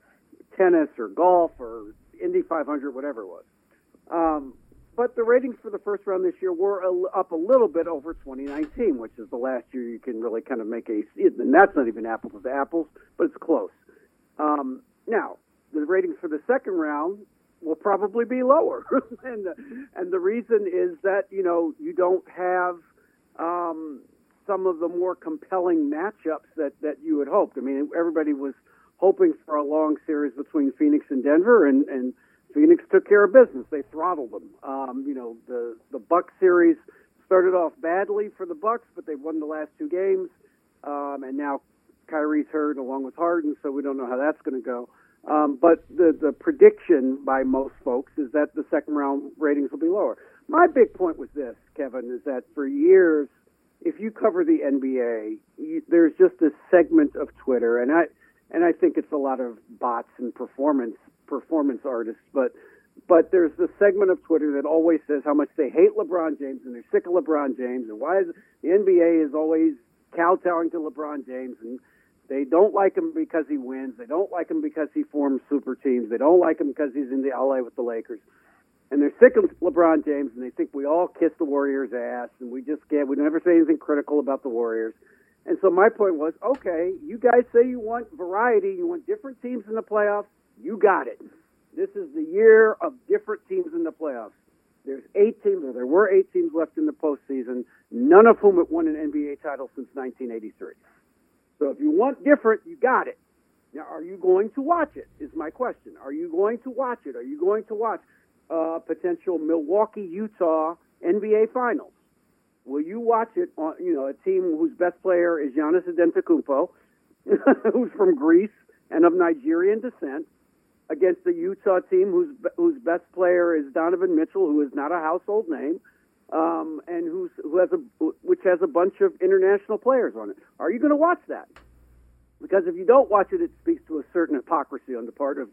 tennis or golf or Indy 500, whatever it was. But the ratings for the first round this year were up a little bit over 2019, which is the last year you can really kind of make and that's not even apples to apples, but it's close. Now, the ratings for the second round will probably be lower. And the reason is that, you don't have some of the more compelling matchups that you had hoped. I mean, everybody was hoping for a long series between Phoenix and Denver, and Phoenix took care of business. They throttled them. The Bucks series started off badly for the Bucks, but they won the last 2 games. And now Kyrie's hurt along with Harden, so we don't know how that's going to go. But the prediction by most folks is that the second round ratings will be lower. My big point with this, Kevin, is that for years, if you cover the NBA, there's just this segment of Twitter, and I think it's a lot of bots and performance artists, but there's this segment of Twitter that always says how much they hate LeBron James and they're sick of LeBron James, and why is the NBA is always kowtowing to LeBron James, and they don't like him because he wins, they don't like him because he forms super teams, they don't like him because he's in the LA with the Lakers, and they're sick of LeBron James, and they think we all kiss the Warriors' ass, and we never say anything critical about the Warriors. And so my point was, okay, you guys say you want variety, you want different teams in the playoffs. You got it. This is the year of different teams in the playoffs. There's eight teams, or there were eight teams left in the postseason, none of whom have won an NBA title since 1983. So if you want different, you got it. Now, are you going to watch it, is my question. Are you going to watch it? Are you going to watch potential Milwaukee-Utah NBA Finals? Will you watch it on, you know, a team whose best player is Giannis Antetokounmpo, who's from Greece and of Nigerian descent, against the Utah team whose best player is Donovan Mitchell, who is not a household name, and which has a bunch of international players on it? Are you going to watch that? Because if you don't watch it, it speaks to a certain hypocrisy on the part of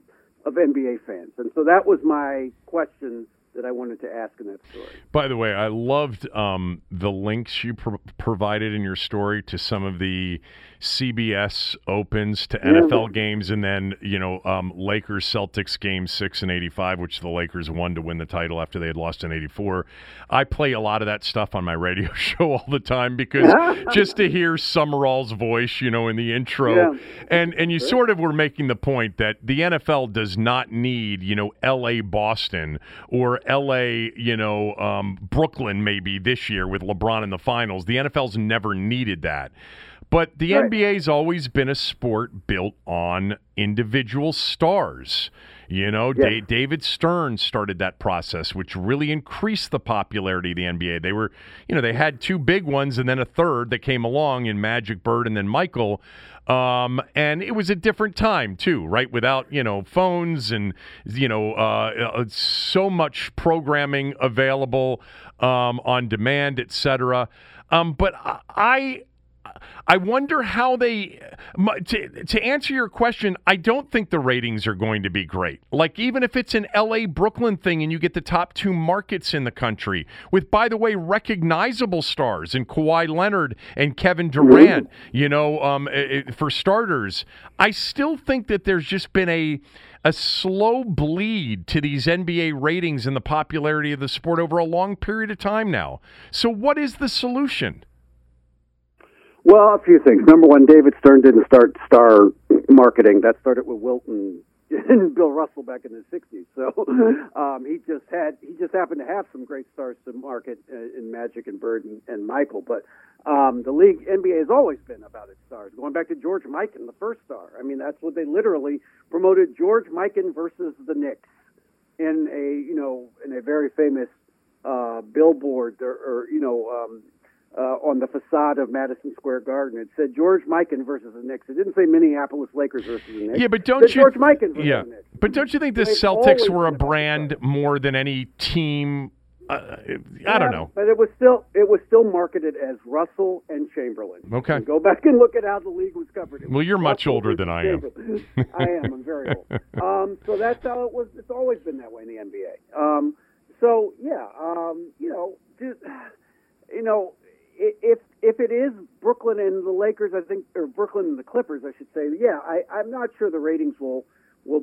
NBA fans. And so that was my question that I wanted to ask in that story. By the way, I loved the links you provided in your story to some of the CBS Opens to NFL games, and then, Lakers-Celtics game 6 in 85, which the Lakers won to win the title after they had lost in 84. I play a lot of that stuff on my radio show all the time because just to hear Summerall's voice, in the intro. Yeah. And you sort of were making the point that the NFL does not need, L.A. Boston or L.A., Brooklyn maybe this year with LeBron in the finals. The NFL's never needed that. But the NBA's always been a sport built on individual stars. David Stern started that process, which really increased the popularity of the NBA. They were, they had two big ones and then a third that came along in Magic, Bird, and then Michael. And it was a different time, too, right? Without, phones and, so much programming available on demand, et cetera. But I wonder how they – to answer your question, I don't think the ratings are going to be great. Like, even if it's an L.A. Brooklyn thing and you get the top two markets in the country with, by the way, recognizable stars in Kawhi Leonard and Kevin Durant, for starters, I still think that there's just been a slow bleed to these NBA ratings and the popularity of the sport over a long period of time now. So what is the solution? Well, a few things. Number one, David Stern didn't start star marketing. That started with Wilton and Bill Russell back in the 60s. So he just happened to have some great stars to market in Magic and Bird and Michael. But the league, NBA, has always been about its stars. Going back to George Mikan, the first star. I mean, that's what they literally promoted, George Mikan versus the Knicks in a very famous billboard on the facade of Madison Square Garden. It said George Mikan versus the Knicks. It didn't say Minneapolis Lakers versus the Knicks. Yeah, but don't you? George Mikan versus the Knicks. But don't you think the Celtics were a brand more than any team? I don't know. But it was still marketed as Russell and Chamberlain. Okay. And go back and look at how the league was covered. Well, you're much older than I am. I am. I'm very old. So that's how it was. It's always been that way in the NBA. If it is Brooklyn and the Lakers, I think, or Brooklyn and the Clippers, I should say, I'm not sure the ratings will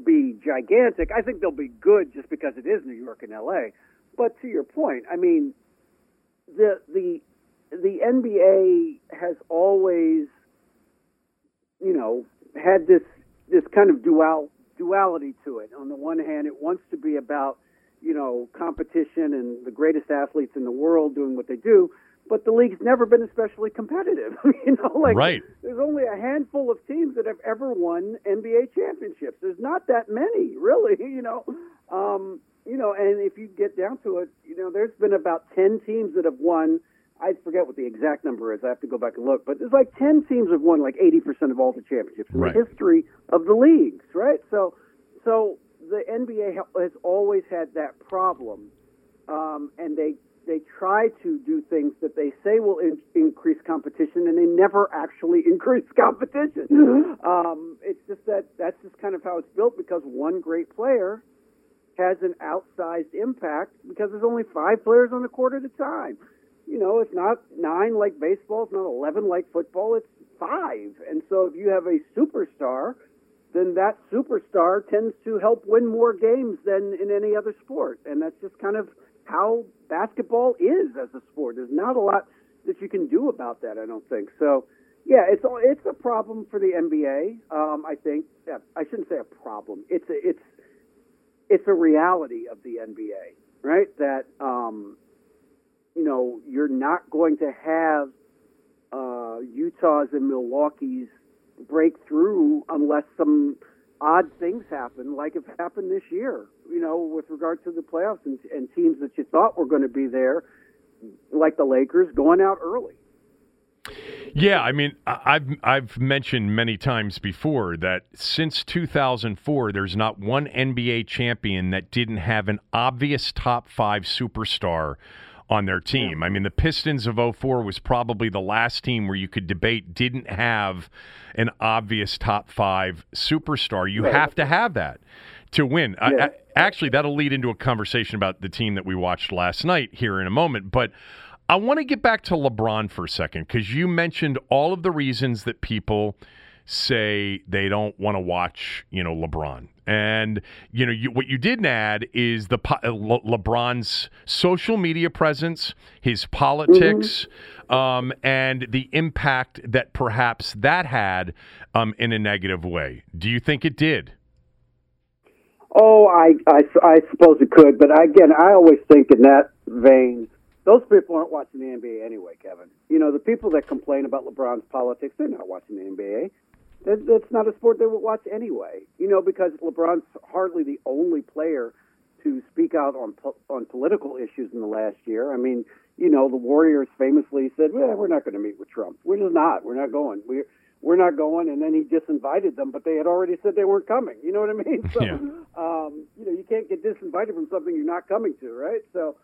be gigantic. I think they'll be good just because it is New York and L.A. But to your point, I mean, the NBA has always, had this kind of duality to it. On the one hand, it wants to be about, competition and the greatest athletes in the world doing what they do. But the league's never been especially competitive. Right. There's only a handful of teams that have ever won NBA championships. There's not that many, really. And if you get down to it, there's been about 10 teams that have won. I forget what the exact number is. I have to go back and look. But there's 10 teams have won 80% of all the championships in the history of the leagues, right? So the NBA has always had that problem, and they try to do things that they say will increase competition, and they never actually increase competition. It's just that's just kind of how it's built, because one great player has an outsized impact because there's only five players on the court at a time. It's not nine like baseball. It's not 11 like football. It's five. And so if you have a superstar, then that superstar tends to help win more games than in any other sport. And that's just kind of how basketball is as a sport. There's not a lot that you can do about that, I don't think. So, it's a problem for the NBA. I think I shouldn't say a problem. It's a reality of the NBA right? That, you know, you're not going to have Utah's and Milwaukee's breakthrough unless some odd things happen, like it's happened this year, you know, with regard to the playoffs and teams that you thought were going to be there, like the Lakers, going out early. Yeah, I mean, I've mentioned many times before that since 2004, there's not one NBA champion that didn't have an obvious top five superstar on their team. I mean, the Pistons of 04 was probably the last team where you could debate didn't have an obvious top five superstar. You have to have that to win. Yeah. Actually, that'll lead into a conversation about the team that we watched last night here in a moment. But I want to get back to LeBron for a second, because you mentioned all of the reasons that people say they don't want to watch, you know, LeBron. And, you know, what you didn't add is the LeBron's social media presence, his politics, and the impact that perhaps that had in a negative way. Do you think it did? Oh, I suppose it could. But, again, I always think in that vein, those people aren't watching the NBA anyway, Kevin. You know, the people that complain about LeBron's politics, they're not watching the NBA. That's not a sport they would watch anyway, you know, because LeBron's hardly the only player to speak out on political issues in the last year. I mean, you know, the Warriors famously said, well, we're not going to meet with Trump. We're just not. We're not going. We're not going. And then he disinvited them, but they had already said they weren't coming. You know what I mean? So, you know, you can't get disinvited from something you're not coming to, right? So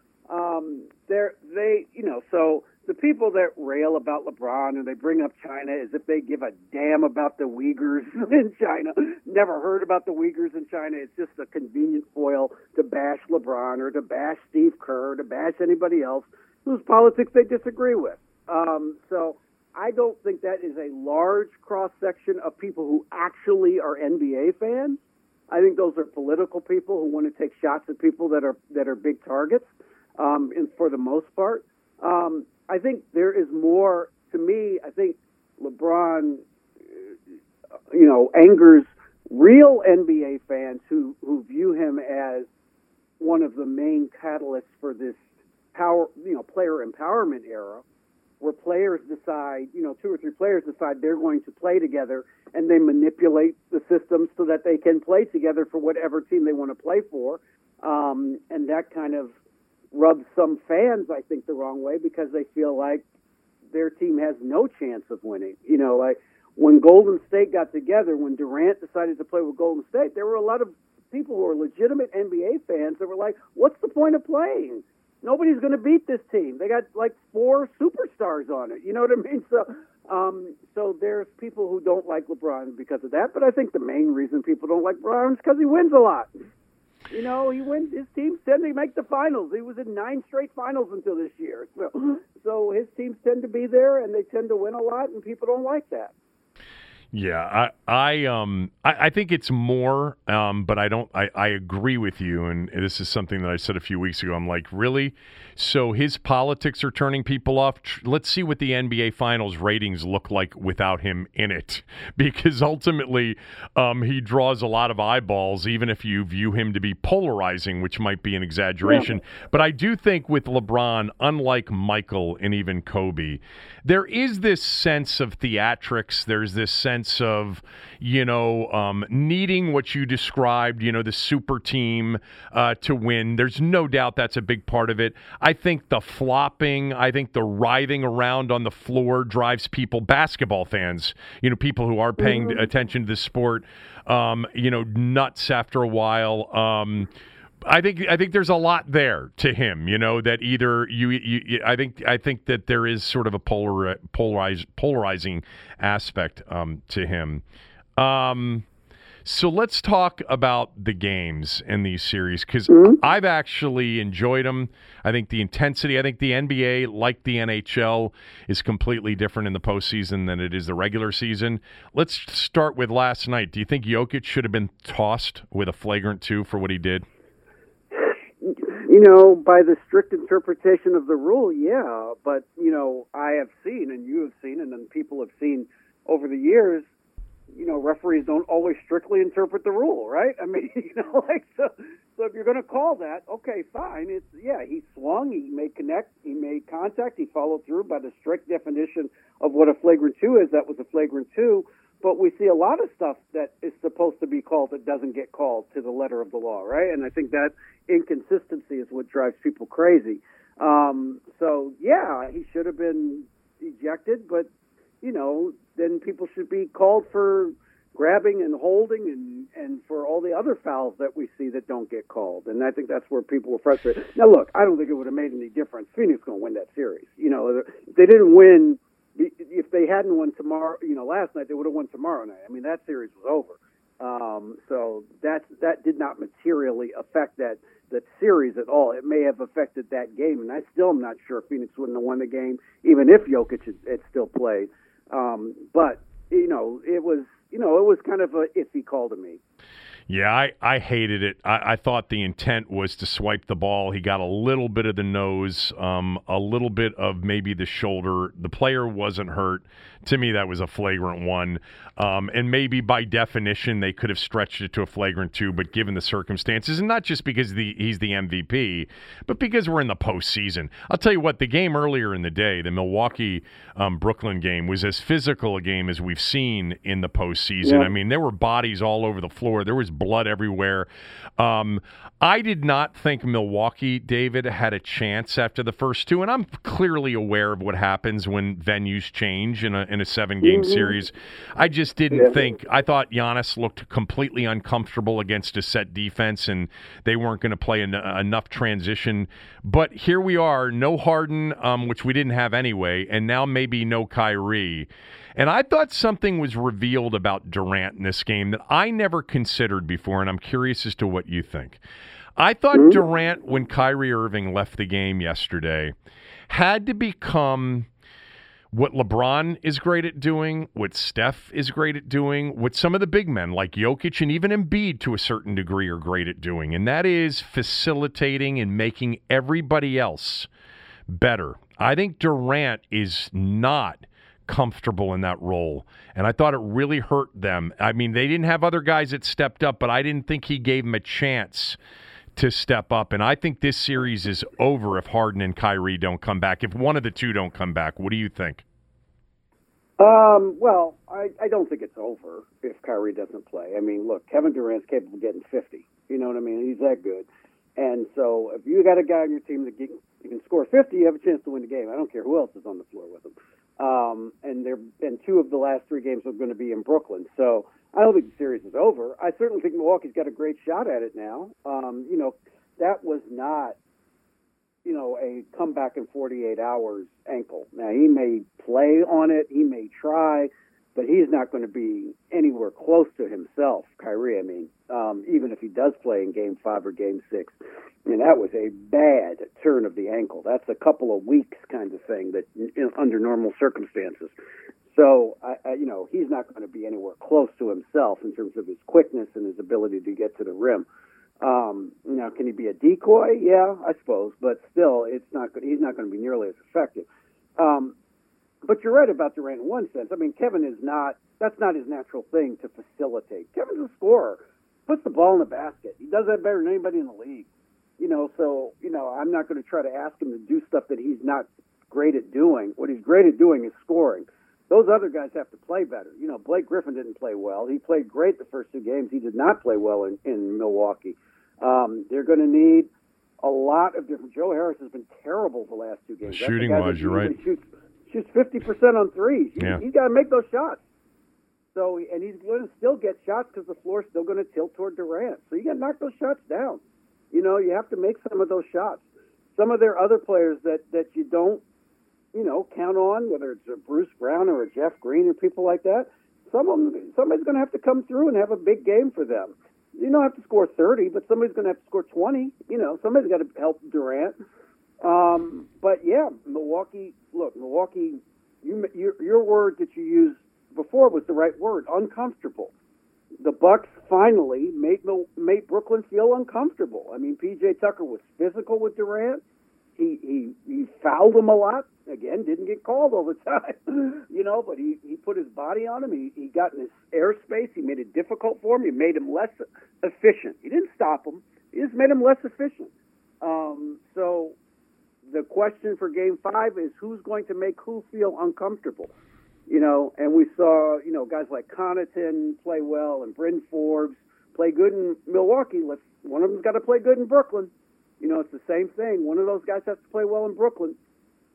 you know, so the people that rail about LeBron and they bring up China as if they give a damn about the Uyghurs in China. Never heard about the Uyghurs in China. It's just a convenient foil to bash LeBron or to bash Steve Kerr, to bash anybody else whose politics they disagree with. So I don't think that is a large cross-section of people who actually are NBA fans. I think those are political people who want to take shots at people that are big targets, and for the most part. I think there is more, to me, I think LeBron, you know, angers real NBA fans who view him as one of the main catalysts for this power, you know, player empowerment era, where players decide, you know, two or three players decide they're going to play together, and they manipulate the system so that they can play together for whatever team they want to play for, and that kind of rubs some fans, I think, the wrong way, because they feel like their team has no chance of winning. You know, like when Golden State got together, when Durant decided to play with Golden State, there were a lot of people who are legitimate NBA fans that were like, what's the point of playing? Nobody's going to beat this team. They got like four superstars on it. You know what I mean? So there's people who don't like LeBron because of that, but I think the main reason people don't like LeBron is because he wins a lot. You know, he wins. His teams tend to make the finals. He was in 9 straight finals until this year. So his teams tend to be there, and they tend to win a lot, and people don't like that. Yeah, I think it's more, but I don't. I agree with you, and this is something that I said a few weeks ago. I'm like, really? So his politics are turning people off? Let's see what the NBA Finals ratings look like without him in it, because ultimately he draws a lot of eyeballs, even if you view him to be polarizing, which might be an exaggeration. Yeah. But I do think with LeBron, unlike Michael and even Kobe, there is this sense of theatrics. There's this sense of, you know, needing what you described, you know, the super team to win. There's no doubt that's a big part of it. I think the flopping, I think the writhing around on the floor drives people, basketball fans, you know, people who are paying attention to the sport, you know, nuts after a while. I think there's a lot there to him, you know, that either I think that there is sort of a polarizing aspect to him. So let's talk about the games in these series, because I've actually enjoyed them. I think the intensity, I think the NBA, like the NHL, is completely different in the postseason than it is the regular season. Let's start with last night. Do you think Jokic should have been tossed with a flagrant 2 for what he did? You know, by the strict interpretation of the rule, yeah. But, you know, I have seen, and you have seen, and then people have seen over the years, you know, referees don't always strictly interpret the rule, right? I mean, you know, like, so So if you're going to call that, okay, fine. It's, yeah, he swung, he made connect, he made contact, he followed through by the strict definition of what a flagrant two is. That was a flagrant two. But we see a lot of stuff that is supposed to be called that doesn't get called to the letter of the law, right? And I think that inconsistency is what drives people crazy. So, yeah, he should have been ejected, but, you know, then people should be called for grabbing and holding and for all the other fouls that we see that don't get called. And I think that's where people were frustrated. Now, look, I don't think it would have made any difference. Phoenix going to win that series. You know, they didn't win. If they hadn't won tomorrow, you know, last night, they would have won tomorrow night. I mean, that series was over. So that did not materially affect that series at all. It may have affected that game, and I still am not sure Phoenix wouldn't have won the game, even if Jokic had still played. But, you know, it was kind of an iffy call to me. Yeah, I hated it. I thought the intent was to swipe the ball. He got a little bit of the nose, a little bit of maybe the shoulder. The player wasn't hurt. To me, that was a flagrant one. And maybe by definition, they could have stretched it to a flagrant two, but given the circumstances, and not just because he's the MVP, but because we're in the postseason. I'll tell you what, the game earlier in the day, the Milwaukee-Brooklyn game, was as physical a game as we've seen in the postseason. Yeah. I mean, there were bodies all over the floor. There was blood everywhere. I did not think Milwaukee, David, had a chance after the first two, and I'm clearly aware of what happens when venues change in a seven-game series. I just didn't think – I thought Giannis looked completely uncomfortable against a set defense, and they weren't going to play enough transition. But here we are, no Harden, which we didn't have anyway, and now maybe no Kyrie. And I thought something was revealed about Durant in this game that I never considered before, and I'm curious as to what you think. I thought Durant, when Kyrie Irving left the game yesterday, had to become what LeBron is great at doing, what Steph is great at doing, what some of the big men like Jokic and even Embiid to a certain degree are great at doing, and that is facilitating and making everybody else better. I think Durant is not comfortable in that role, and I thought it really hurt them. I mean, they didn't have other guys that stepped up, but I didn't think he gave them a chance to step up, and I think this series is over if Harden and Kyrie don't come back. If one of the two don't come back, what do you think? Well, I don't think it's over if Kyrie doesn't play. I mean, look, Kevin Durant's capable of getting 50. You know what I mean? He's that good. And so if you got a guy on your team that you can score 50, you have a chance to win the game. I don't care who else is on the floor with him. And two of the last three games are going to be in Brooklyn. So I don't think the series is over. I certainly think Milwaukee's got a great shot at it now. You know, that was not, you know, a comeback in 48 hours ankle. Now, he may play on it. He may try, but he's not going to be anywhere close to himself, Kyrie, I mean, even if he does play in Game 5 or Game 6. I mean, that was a bad turn of the ankle. That's a couple of weeks kind of thing that under normal circumstances. So, you know, he's not going to be anywhere close to himself in terms of his quickness and his ability to get to the rim. Now, can he be a decoy? Yeah, I suppose. But still, he's not going to be nearly as effective. But you're right about Durant in one sense. I mean, that's not his natural thing to facilitate. Kevin's a scorer. Puts the ball in the basket. He does that better than anybody in the league. You know, so, you know, I'm not going to try to ask him to do stuff that he's not great at doing. What he's great at doing is scoring. Those other guys have to play better. You know, Blake Griffin didn't play well. He played great the first two games. He did not play well in Milwaukee. They're going to need a lot of different. Joe Harris has been terrible the last two games. Shooting-wise, you're right. Shoots 50% on threes. Yeah. He's got to make those shots. So, and he's going to still get shots because the floor's still going to tilt toward Durant. So you got to knock those shots down. You know, you have to make some of those shots. Some of their other players that you don't, you know, count on, whether it's a Bruce Brown or a Jeff Green or people like that, somebody's going to have to come through and have a big game for them. You don't have to score 30, but somebody's going to have to score 20. You know, somebody's got to help Durant. But, yeah, Milwaukee, your word that you used before was the right word, uncomfortable. The Bucks finally made Brooklyn feel uncomfortable. I mean, P.J. Tucker was physical with Durant. He fouled him a lot. Again, didn't get called all the time, you know, but he put his body on him. He got in his airspace. He made it difficult for him. He made him less efficient. He didn't stop him, It's made them less efficient. So the question for Game 5 is who's going to make who feel uncomfortable. You know, and we saw, you know, guys like Connaughton play well and Bryn Forbes play good in Milwaukee. One of them's got to play good in Brooklyn. You know, it's the same thing. One of those guys has to play well in Brooklyn.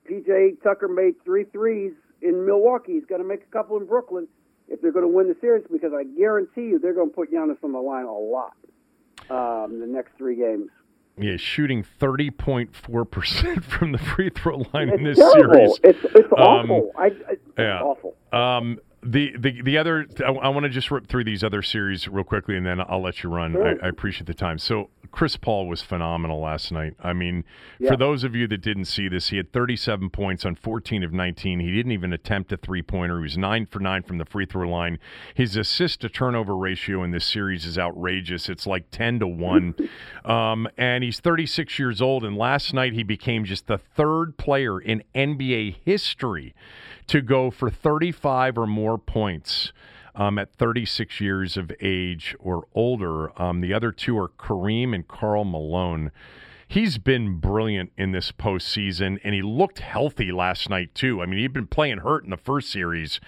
P.J. Tucker made 3 threes in Milwaukee. He's going to make a couple in Brooklyn if they're going to win the series, because I guarantee you they're going to put Giannis on the line a lot the next 3 games. Yeah, shooting 30.4% from the free throw line in this series. It's awful. It's awful. The other, I want to just rip through these other series real quickly, and then I'll let you run. Sure. I appreciate the time. So Chris Paul was phenomenal last night. I mean, for those of you that didn't see this, he had 37 points on 14 of 19. He didn't even attempt a three-pointer. He was 9 for 9 from the free throw line. His assist-to-turnover ratio in this series is outrageous. It's like 10 to 1. And he's 36 years old, and last night he became just the third player in NBA history to go for 35 or more points at 36 years of age or older. The other two are Kareem and Karl Malone. He's been brilliant in this postseason, and he looked healthy last night too. I mean, he'd been playing hurt in the first series.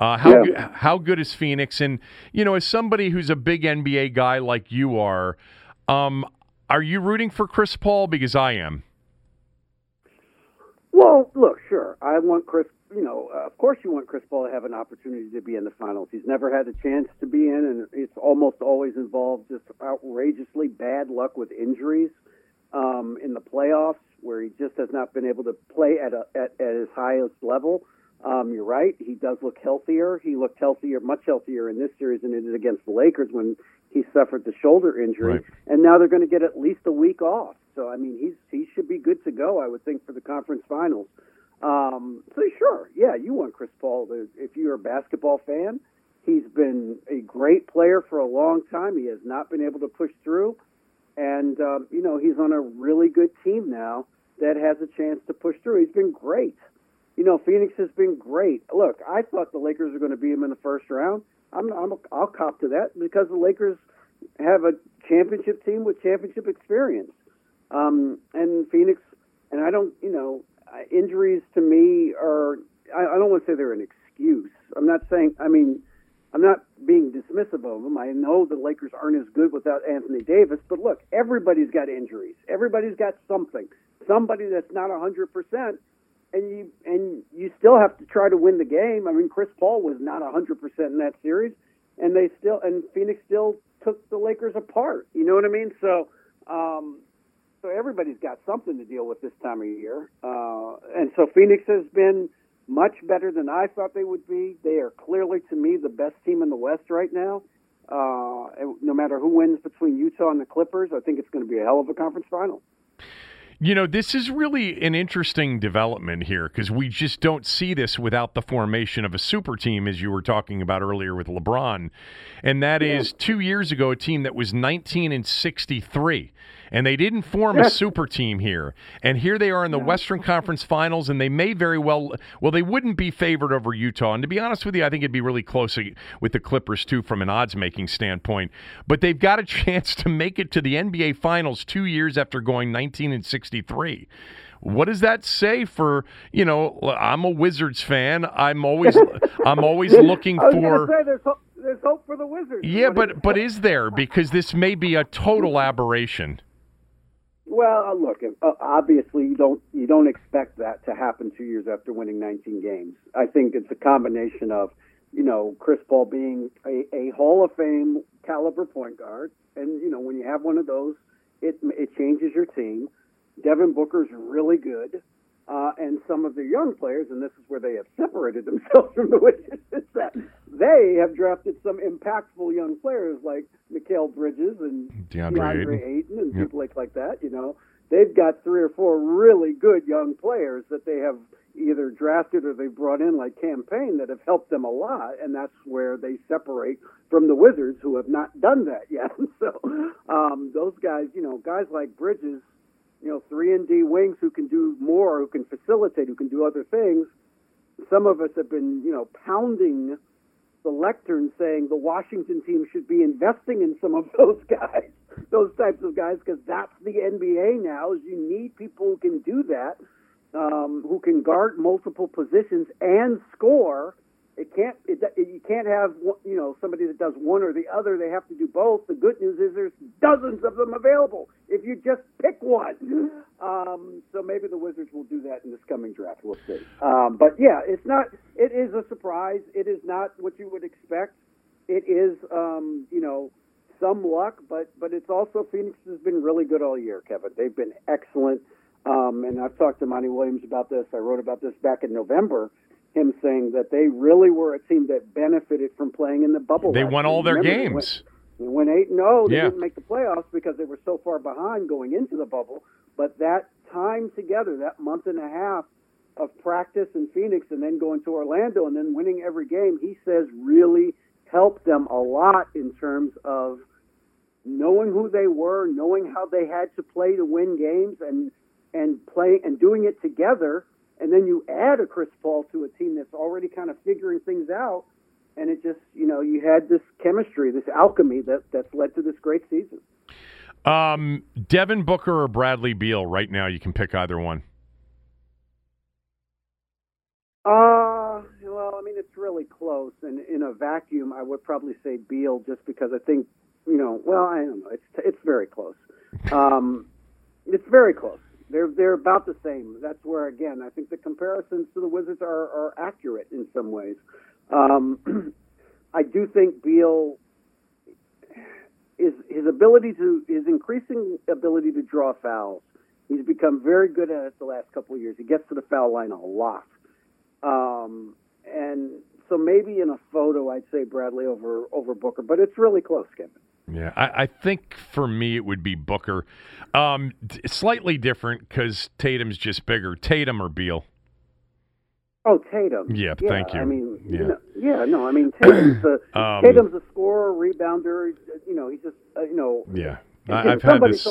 How good is Phoenix? And, you know, as somebody who's a big NBA guy like you are you rooting for Chris Paul? Because I am. Well, look, sure. I want Chris. You know, of course you want Chris Paul to have an opportunity to be in the finals. He's never had a chance to be in, and it's almost always involved just outrageously bad luck with injuries in the playoffs, where he just has not been able to play at his highest level. You're right. He does look healthier. He looked healthier, much healthier in this series than he did against the Lakers when he suffered the shoulder injury. Right. And now they're going to get at least a week off. So, I mean, he should be good to go, I would think, for the conference finals. So sure, yeah, you want Chris Paul to, if you're a basketball fan. He's been a great player for a long time. He has not been able to push through, and you know, he's on a really good team now that has a chance to push through. He's been great. You know, Phoenix has been great. Look, I thought the Lakers were going to beat him in the first round. I'll cop to that, because the Lakers have a championship team with championship experience, and Phoenix, and I don't, you know. Injuries to me are, I don't want to say they're an excuse. I'm not saying, I mean, I'm not being dismissive of them. I know the Lakers aren't as good without Anthony Davis, but look, everybody's got injuries. Everybody's got something. Somebody that's not 100%, and you still have to try to win the game. I mean, Chris Paul was not 100% in that series, and Phoenix still took the Lakers apart. You know what I mean? So, So everybody's got something to deal with this time of year. And so Phoenix has been much better than I thought they would be. They are clearly, to me, the best team in the West right now. No matter who wins between Utah and the Clippers, I think it's going to be a hell of a conference final. You know, this is really an interesting development here, because we just don't see this without the formation of a super team, as you were talking about earlier with LeBron. And that is 2 years ago, a team that was 19-63. And they didn't form a super team here. And here they are in the Western Conference Finals, and they may very well, they wouldn't be favored over Utah. And to be honest with you, I think it'd be really close with the Clippers, too, from an odds-making standpoint. But they've got a chance to make it to the NBA Finals 2 years after going 19-63. What does that say for, you know, I'm a Wizards fan. I'm always looking for... There's hope for the Wizards. Yeah, but is there? Because this may be a total aberration. Well, look, obviously you don't expect that to happen 2 years after winning 19 games. I think it's a combination of, you know, Chris Paul being a Hall of Fame caliber point guard, and, you know, when you have one of those, it changes your team. Devin Booker's really good, and some of the young players, and this is where they have separated themselves from the Wizards, is that they have drafted some impactful young players like Mikal Bridges and DeAndre Ayton and people like that. You know, they've got 3 or 4 really good young players that they have either drafted or they've brought in like campaign that have helped them a lot, and that's where they separate from the Wizards, who have not done that yet. So those guys, you know, guys like Bridges, you know, 3 and D wings who can do more, who can facilitate, who can do other things. Some of us have been, you know, pounding the lectern saying the Washington team should be investing in some of those guys, those types of guys, because that's the NBA now. Is you need people who can do that, who can guard multiple positions and score. You can't have, you know, somebody that does one or the other. They have to do both. The good news is there's dozens of them available if you just pick one. So maybe the Wizards will do that in this coming draft. We'll see. But yeah, it is a surprise. It is not what you would expect. It is, you know, some luck, but it's also Phoenix has been really good all year, Kevin. They've been excellent. And I've talked to Monty Williams about this. I wrote about this back in November. Him saying that they really were a team that benefited from playing in the bubble. They won all their games. They went 8-0. They didn't make the playoffs because they were so far behind going into the bubble. But that time together, that month and a half of practice in Phoenix and then going to Orlando and then winning every game, he says really helped them a lot in terms of knowing who they were, knowing how they had to play to win games and play and doing it together. And then you add a Chris Paul to a team that's already kind of figuring things out, and it just, you know, you had this chemistry, this alchemy that's led to this great season. Devin Booker or Bradley Beal right now, you can pick either one. Well, I mean, it's really close, and in a vacuum, I would probably say Beal just because I think, you know, well, I don't know. It's very close. It's very close. They're about the same. That's where, again, I think the comparisons to the Wizards are accurate in some ways. I do think Beal, his increasing ability to draw fouls, he's become very good at it the last couple of years. He gets to the foul line a lot. And so maybe in a photo, I'd say Bradley over Booker, but it's really close, Kevin. Yeah, I think for me it would be Booker. Slightly different because Tatum's just bigger. Tatum or Beal? Oh, Tatum. Yeah, thank you. I mean, yeah, you know, I mean, Tatum's a scorer, rebounder. You know, he's just, you know. Yeah, I've had this.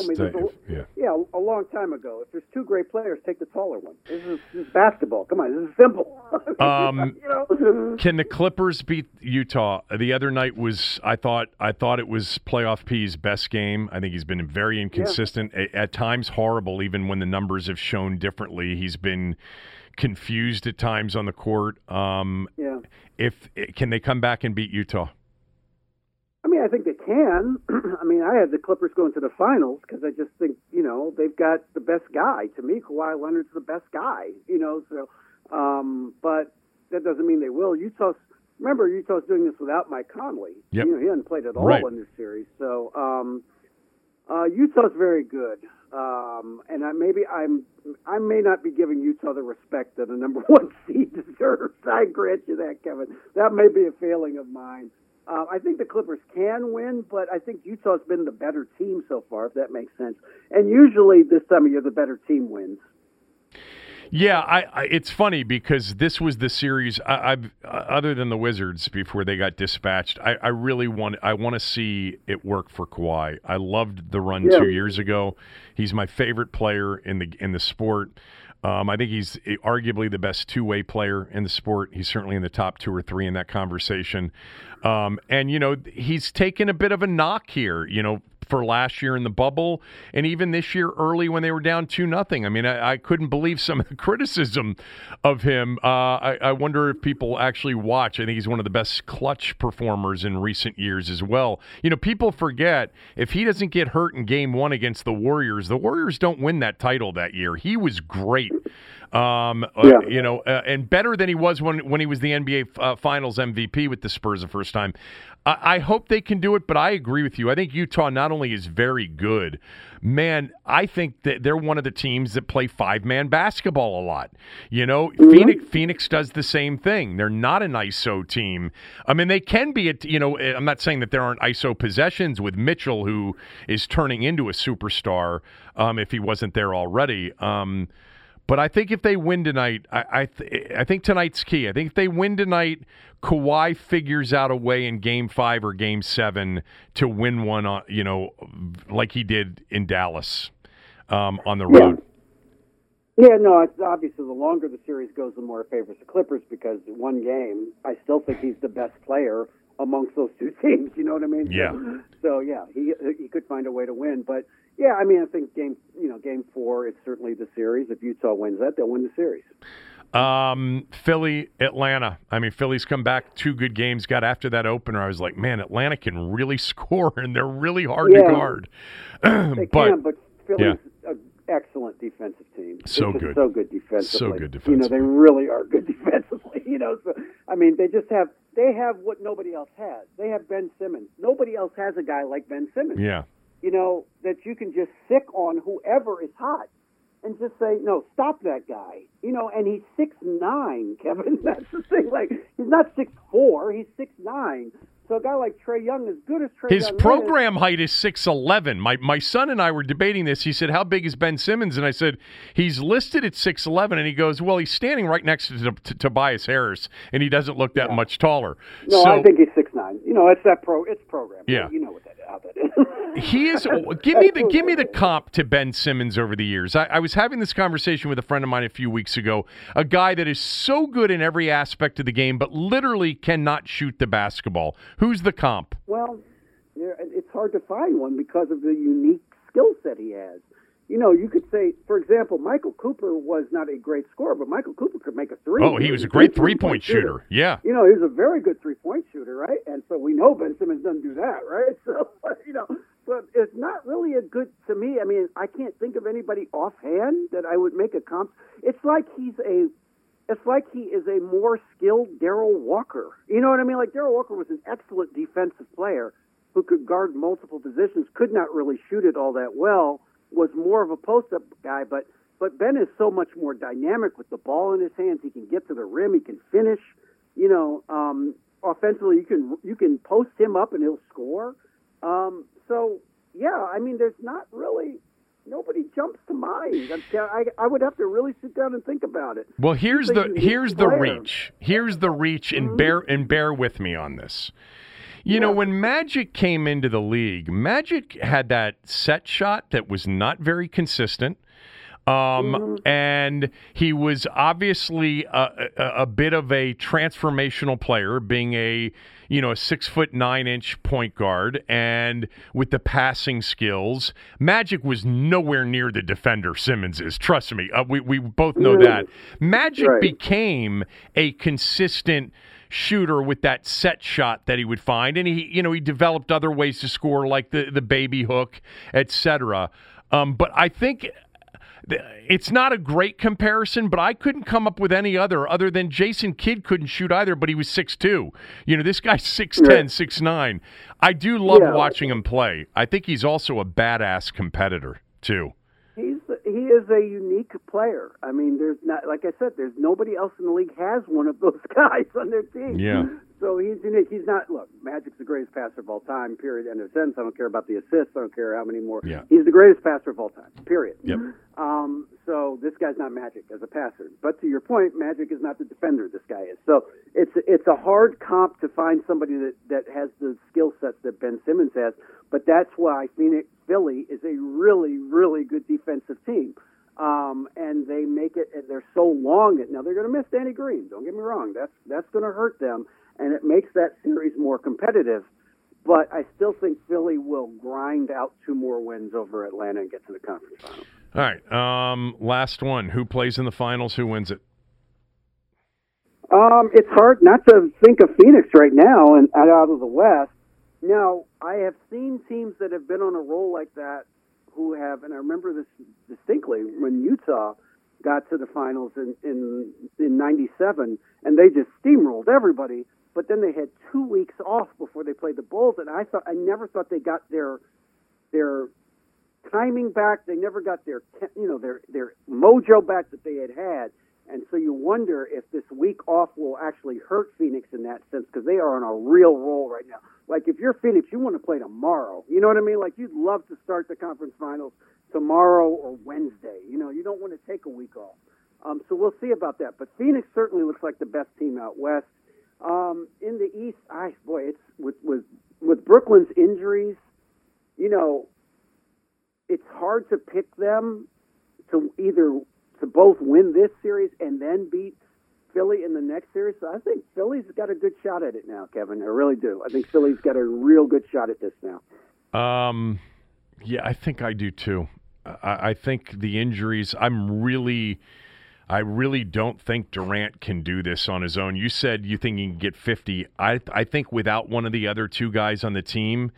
A long time ago. If there's two great players, take the taller one. This is basketball. Come on, this is simple. Can the Clippers beat Utah? The other night was I thought it was playoff P's best game. I think he's been very inconsistent, at times horrible, even when the numbers have shown differently. He's been confused at times on the court. Can they come back and beat Utah? I mean, I think they can. I mean, I had the Clippers going to the finals because I just think, you know, they've got the best guy. To me, Kawhi Leonard's the best guy, you know. So, but that doesn't mean they will. Utah's doing this without Mike Conley. Yep. You know, he hasn't played at all in this series. So Utah's very good, and I may not be giving Utah the respect that a number one seed deserves. I grant you that, Kevin. That may be a failing of mine. I think the Clippers can win, but I think Utah's been the better team so far, if that makes sense. And usually this time of year, the better team wins. Yeah, it's funny because this was the series. I've other than the Wizards before they got dispatched, I really want to see it work for Kawhi. I loved the run 2 years ago. He's my favorite player in the sport. I think he's arguably the best two-way player in the sport. He's certainly in the top two or three in that conversation. And, you know, he's taken a bit of a knock here, you know, for last year in the bubble and even this year early when they were down 2-0. I mean, I couldn't believe some of the criticism of him. I wonder if people actually watch. I think he's one of the best clutch performers in recent years as well. You know, people forget if he doesn't get hurt in game one against the Warriors don't win that title that year. He was great. You know, and better than he was when he was the NBA Finals MVP with the Spurs the first time. I hope they can do it, but I agree with you. I think Utah not only is very good, man, I think that they're one of the teams that play five-man basketball a lot. You know, Phoenix does the same thing. They're not an ISO team. I mean, they can be, you know, I'm not saying that there aren't ISO possessions with Mitchell, who is turning into a superstar if he wasn't there already. But I think if they win tonight, I think tonight's key. I think if they win tonight, Kawhi figures out a way in Game 5 or Game 7 to win one, on, you know, like he did in Dallas on the road. Yeah, no, it's obviously the longer the series goes, the more it favors the Clippers, because one game, I still think he's the best player amongst those two teams, you know what I mean? Yeah. So yeah, he could find a way to win. But, yeah, I mean, I think game four is certainly the series. If Utah wins that, they'll win the series. Philly, Atlanta. I mean, Philly's come back two good games. Got after that opener, I was like, man, Atlanta can really score, and they're really hard to guard. But Philly's an excellent defensive team. So good defensively. They really are good defensively. So, I mean, they have what nobody else has. They have Ben Simmons. Nobody else has a guy like Ben Simmons. Yeah. That you can just sick on whoever is hot. And just say, no, stop that guy. And he's 6'9", Kevin. That's the thing. Like, he's not 6'4", he's 6'9". So a guy like Trae Young, as good as Trae Young. His program height is 6'11". My son and I were debating this. He said, how big is Ben Simmons? And I said, he's listed at 6'11". And he goes, well, he's standing right next to Tobias Harris, and he doesn't look that much taller. No, so, I think he's 6'9". It's program. Yeah. Right? You know what that is. He is. Give me the comp to Ben Simmons over the years. I was having this conversation with a friend of mine a few weeks ago. A guy that is so good in every aspect of the game, but literally cannot shoot the basketball. Who's the comp? Well, it's hard to find one because of the unique skill set he has. You could say, for example, Michael Cooper was not a great scorer, but Michael Cooper could make a three. Oh, he was a great three-point shooter. Yeah. He was a very good three-point shooter, right? And so we know Ben Simmons doesn't do that, right? So, but it's not really a good, to me, I mean, I can't think of anybody offhand that I would make a comp. It's like he is a more skilled Darryl Walker. You know what I mean? Like, Darryl Walker was an excellent defensive player who could guard multiple positions, could not really shoot it all that well, was more of a post-up guy, but Ben is so much more dynamic with the ball in his hands. He can get to the rim. He can finish. Offensively, you can post him up and he'll score. There's not really nobody jumps to mind. I would have to really sit down and think about it. Well, here's the reach, and bear with me on this. When Magic came into the league, Magic had that set shot that was not very consistent. And he was obviously a bit of a transformational player, being a 6'9" point guard, and with the passing skills. Magic was nowhere near the defender Simmons is. Trust me, we both know that. Magic became a consistent shooter with that set shot that he would find, and he developed other ways to score, like the baby hook, etc. But I think it's not a great comparison, but I couldn't come up with any other than Jason Kidd couldn't shoot either, but he was 6'2". This guy's 6'10", 6'9". I do love watching him play. I think he's also a badass competitor too. He is a unique player. I mean, there's nobody else in the league has one of those guys on their team. Yeah. So he's unique. He's not, look, Magic's the greatest passer of all time, period, end of sentence. I don't care about the assists. I don't care how many more. Yeah. He's the greatest passer of all time, period. Yep. So this guy's not Magic as a passer. But to your point, Magic is not the defender this guy is. So it's a hard comp to find somebody that has the skill sets that Ben Simmons has. But that's why Philly is a really, really good defensive team. And they make it, and they're so long. Now, they're going to miss Danny Green. Don't get me wrong. That's going to hurt them, and it makes that series more competitive. But I still think Philly will grind out two more wins over Atlanta and get to the conference final. All right. Last one. Who plays in the finals? Who wins it? It's hard not to think of Phoenix right now and out of the West. Now, I have seen teams that have been on a roll like that who have, and I remember this distinctly, when Utah got to the finals in 97, and they just steamrolled everybody, but then they had 2 weeks off before they played the Bulls, and I never thought they got their timing back. They never got their mojo back that they had. And so you wonder if this week off will actually hurt Phoenix in that sense, because they are on a real roll right now. Like, if you're Phoenix, you want to play tomorrow. You know what I mean? Like, you'd love to start the conference finals tomorrow or Wednesday. You don't want to take a week off. So we'll see about that. But Phoenix certainly looks like the best team out west. In the East, it's with Brooklyn's injuries, it's hard to pick them to either to both win this series and then beat Philly in the next series. So I think Philly's got a good shot at it now, Kevin. I really do. I think Philly's got a real good shot at this now. Yeah, I think I do too. I think the injuries, I really don't think Durant can do this on his own. You said you think he can get 50. I think without one of the other two guys on the team,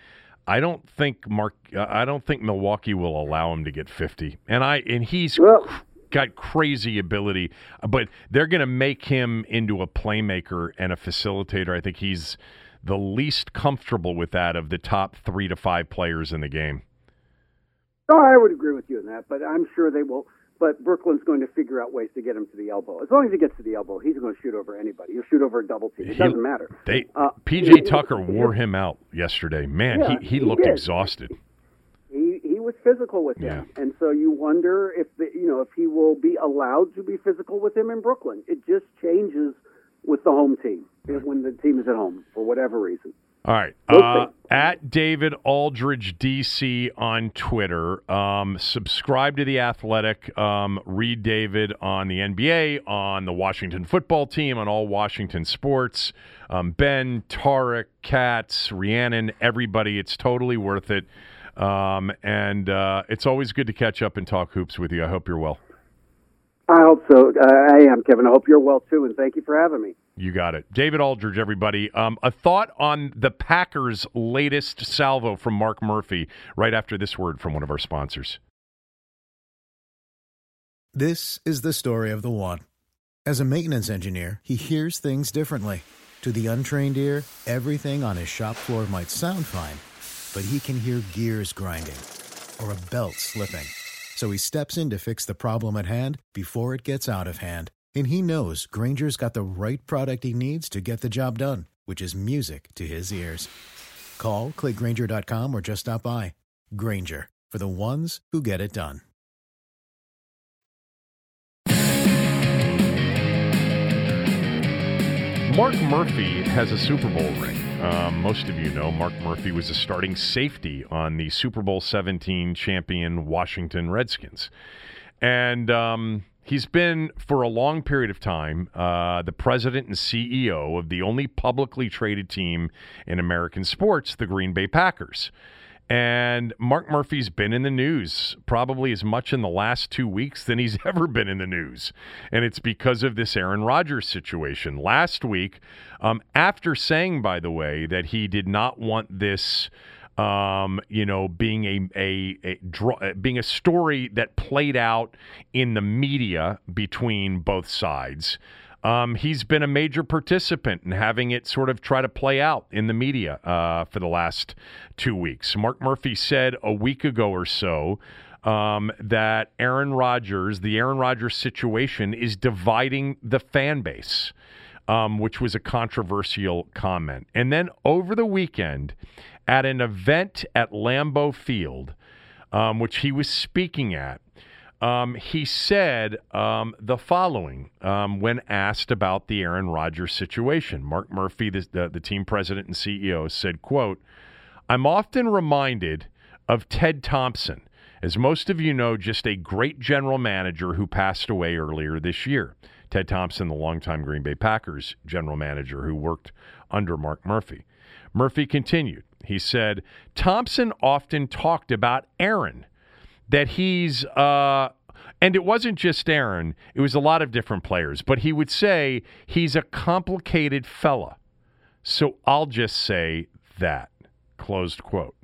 I don't think Milwaukee will allow him to get 50. And he's got crazy ability, but they're going to make him into a playmaker and a facilitator. I think he's the least comfortable with that of the top 3 to 5 players in the game. Oh, I would agree with you on that, but I'm sure they will. But Brooklyn's going to figure out ways to get him to the elbow. As long as he gets to the elbow, he's going to shoot over anybody. He'll shoot over a double team. It doesn't matter. P.J. Tucker wore him out yesterday. Man, yeah, he looked exhausted. He was physical with him. And so you wonder if he will be allowed to be physical with him in Brooklyn. It just changes with the home team when the team is at home for whatever reason. All right. At David Aldridge DC on Twitter. Subscribe to The Athletic. Read David on the NBA, on the Washington football team, on all Washington sports. Ben, Tarek, Katz, Rhiannon, everybody. It's totally worth it. And it's always good to catch up and talk hoops with you. I hope you're well. I hope so. I am, Kevin. I hope you're well, too, and thank you for having me. You got it. David Aldridge, everybody. A thought on the Packers' latest salvo from Mark Murphy right after this word from one of our sponsors. This is the story of the one. As a maintenance engineer, he hears things differently. To the untrained ear, everything on his shop floor might sound fine, but he can hear gears grinding or a belt slipping. So he steps in to fix the problem at hand before it gets out of hand. And he knows Granger's got the right product he needs to get the job done, which is music to his ears. Call, click Grainger.com, or just stop by. Grainger, for the ones who get it done. Mark Murphy has a Super Bowl ring. Most of you know Mark Murphy was a starting safety on the Super Bowl 17 champion Washington Redskins. And he's been, for a long period of time, the president and CEO of the only publicly traded team in American sports, the Green Bay Packers. And Mark Murphy's been in the news probably as much in the last 2 weeks than he's ever been in the news. And it's because of this Aaron Rodgers situation. Last week, after saying, by the way, that he did not want this being a story that played out in the media between both sides, he's been a major participant in having it sort of try to play out in the media for the last 2 weeks. Mark Murphy said a week ago or so that the Aaron Rodgers situation is dividing the fan base, which was a controversial comment. And then over the weekend at an event at Lambeau Field, which he was speaking at, he said the following when asked about the Aaron Rodgers situation. Mark Murphy, the team president and CEO, said, quote, "I'm often reminded of Ted Thompson, as most of you know, just a great general manager who passed away earlier this year." Ted Thompson, the longtime Green Bay Packers general manager who worked under Mark Murphy. Murphy continued. He said, "Thompson often talked about Aaron, that he's, and it wasn't just Aaron, it was a lot of different players, but he would say he's a complicated fella. So I'll just say that," closed quote.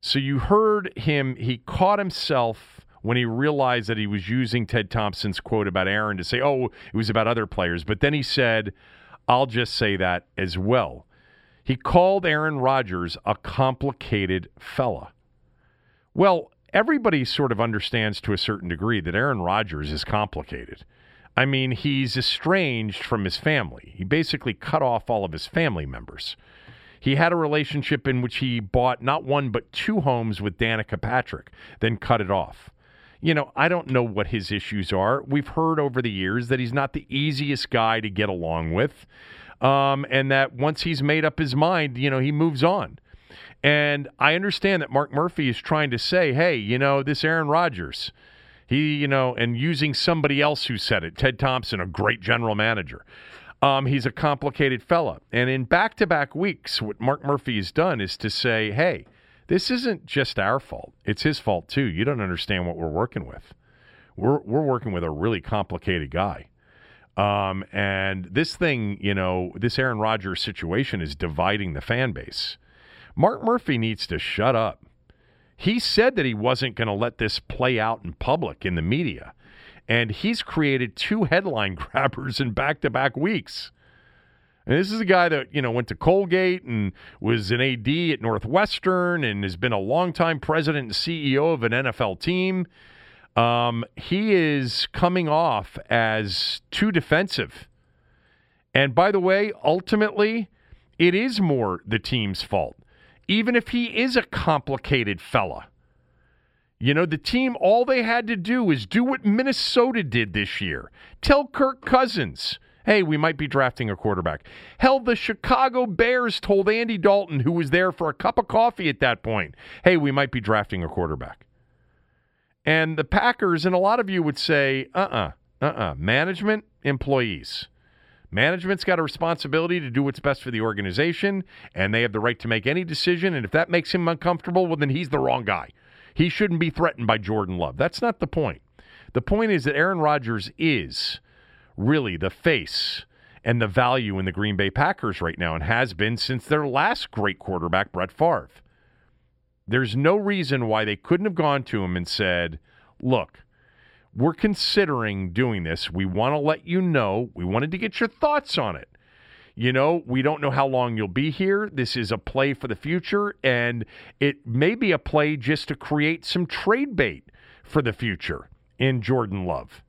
So you heard him, he caught himself when he realized that he was using Ted Thompson's quote about Aaron to say, oh, it was about other players. But then he said, I'll just say that as well. He called Aaron Rodgers a complicated fella. Well, everybody sort of understands to a certain degree that Aaron Rodgers is complicated. I mean, he's estranged from his family. He basically cut off all of his family members. He had a relationship in which he bought not one but 2 homes with Danica Patrick, then cut it off. You know, I don't know what his issues are. We've heard over the years that he's not the easiest guy to get along with, and that once he's made up his mind, you know, he moves on. And I understand that Mark Murphy is trying to say, hey, you know, this Aaron Rodgers, He, you know, and using somebody else who said it, Ted Thompson, a great general manager. He's a complicated fella. And in back-to-back weeks, what Mark Murphy has done is to say, hey, this isn't just our fault. It's his fault, too. You don't understand what we're working with. We're working with a really complicated guy. And this thing, you know, this Aaron Rodgers situation is dividing the fan base. Mark Murphy needs to shut up. He said that he wasn't going to let this play out in public in the media. And he's created two headline grabbers in back-to-back weeks. And this is a guy that, you know, went to Colgate and was an AD at Northwestern and has been a longtime president and CEO of an NFL team. He is coming off as too defensive. And by the way, ultimately, it is more the team's fault, even if he is a complicated fella. You know, the team, all they had to do is do what Minnesota did this year. Tell Kirk Cousins, hey, we might be drafting a quarterback. Hell, the Chicago Bears told Andy Dalton, who was there for a cup of coffee at that point, hey, we might be drafting a quarterback. And the Packers, and a lot of you would say, management, employees. Management's got a responsibility to do what's best for the organization, and they have the right to make any decision, and if that makes him uncomfortable, well, then he's the wrong guy. He shouldn't be threatened by Jordan Love. That's not the point. The point is that Aaron Rodgers is really the face and the value in the Green Bay Packers right now and has been since their last great quarterback, Brett Favre. There's no reason why they couldn't have gone to him and said, look, we're considering doing this. We want to let you know. We wanted to get your thoughts on it. You know, we don't know how long you'll be here. This is a play for the future, and it may be a play just to create some trade bait for the future in Jordan Love.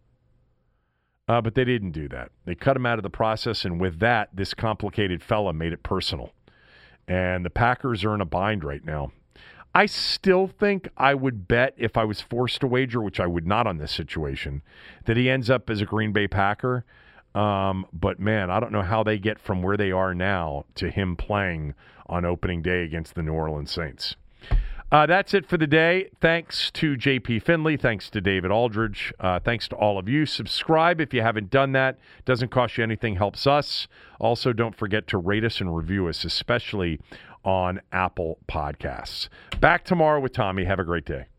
But they didn't do that. They cut him out of the process, and with that, this complicated fella made it personal. And the Packers are in a bind right now. I still think I would bet, if I was forced to wager, which I would not on this situation, that he ends up as a Green Bay Packer. But, man, I don't know how they get from where they are now to him playing on opening day against the New Orleans Saints. That's it for the day. Thanks to JP Finley. Thanks to David Aldridge. Thanks to all of you. Subscribe if you haven't done that. Doesn't cost you anything. Helps us. Also, don't forget to rate us and review us, especially on Apple Podcasts. Back tomorrow with Tommy. Have a great day.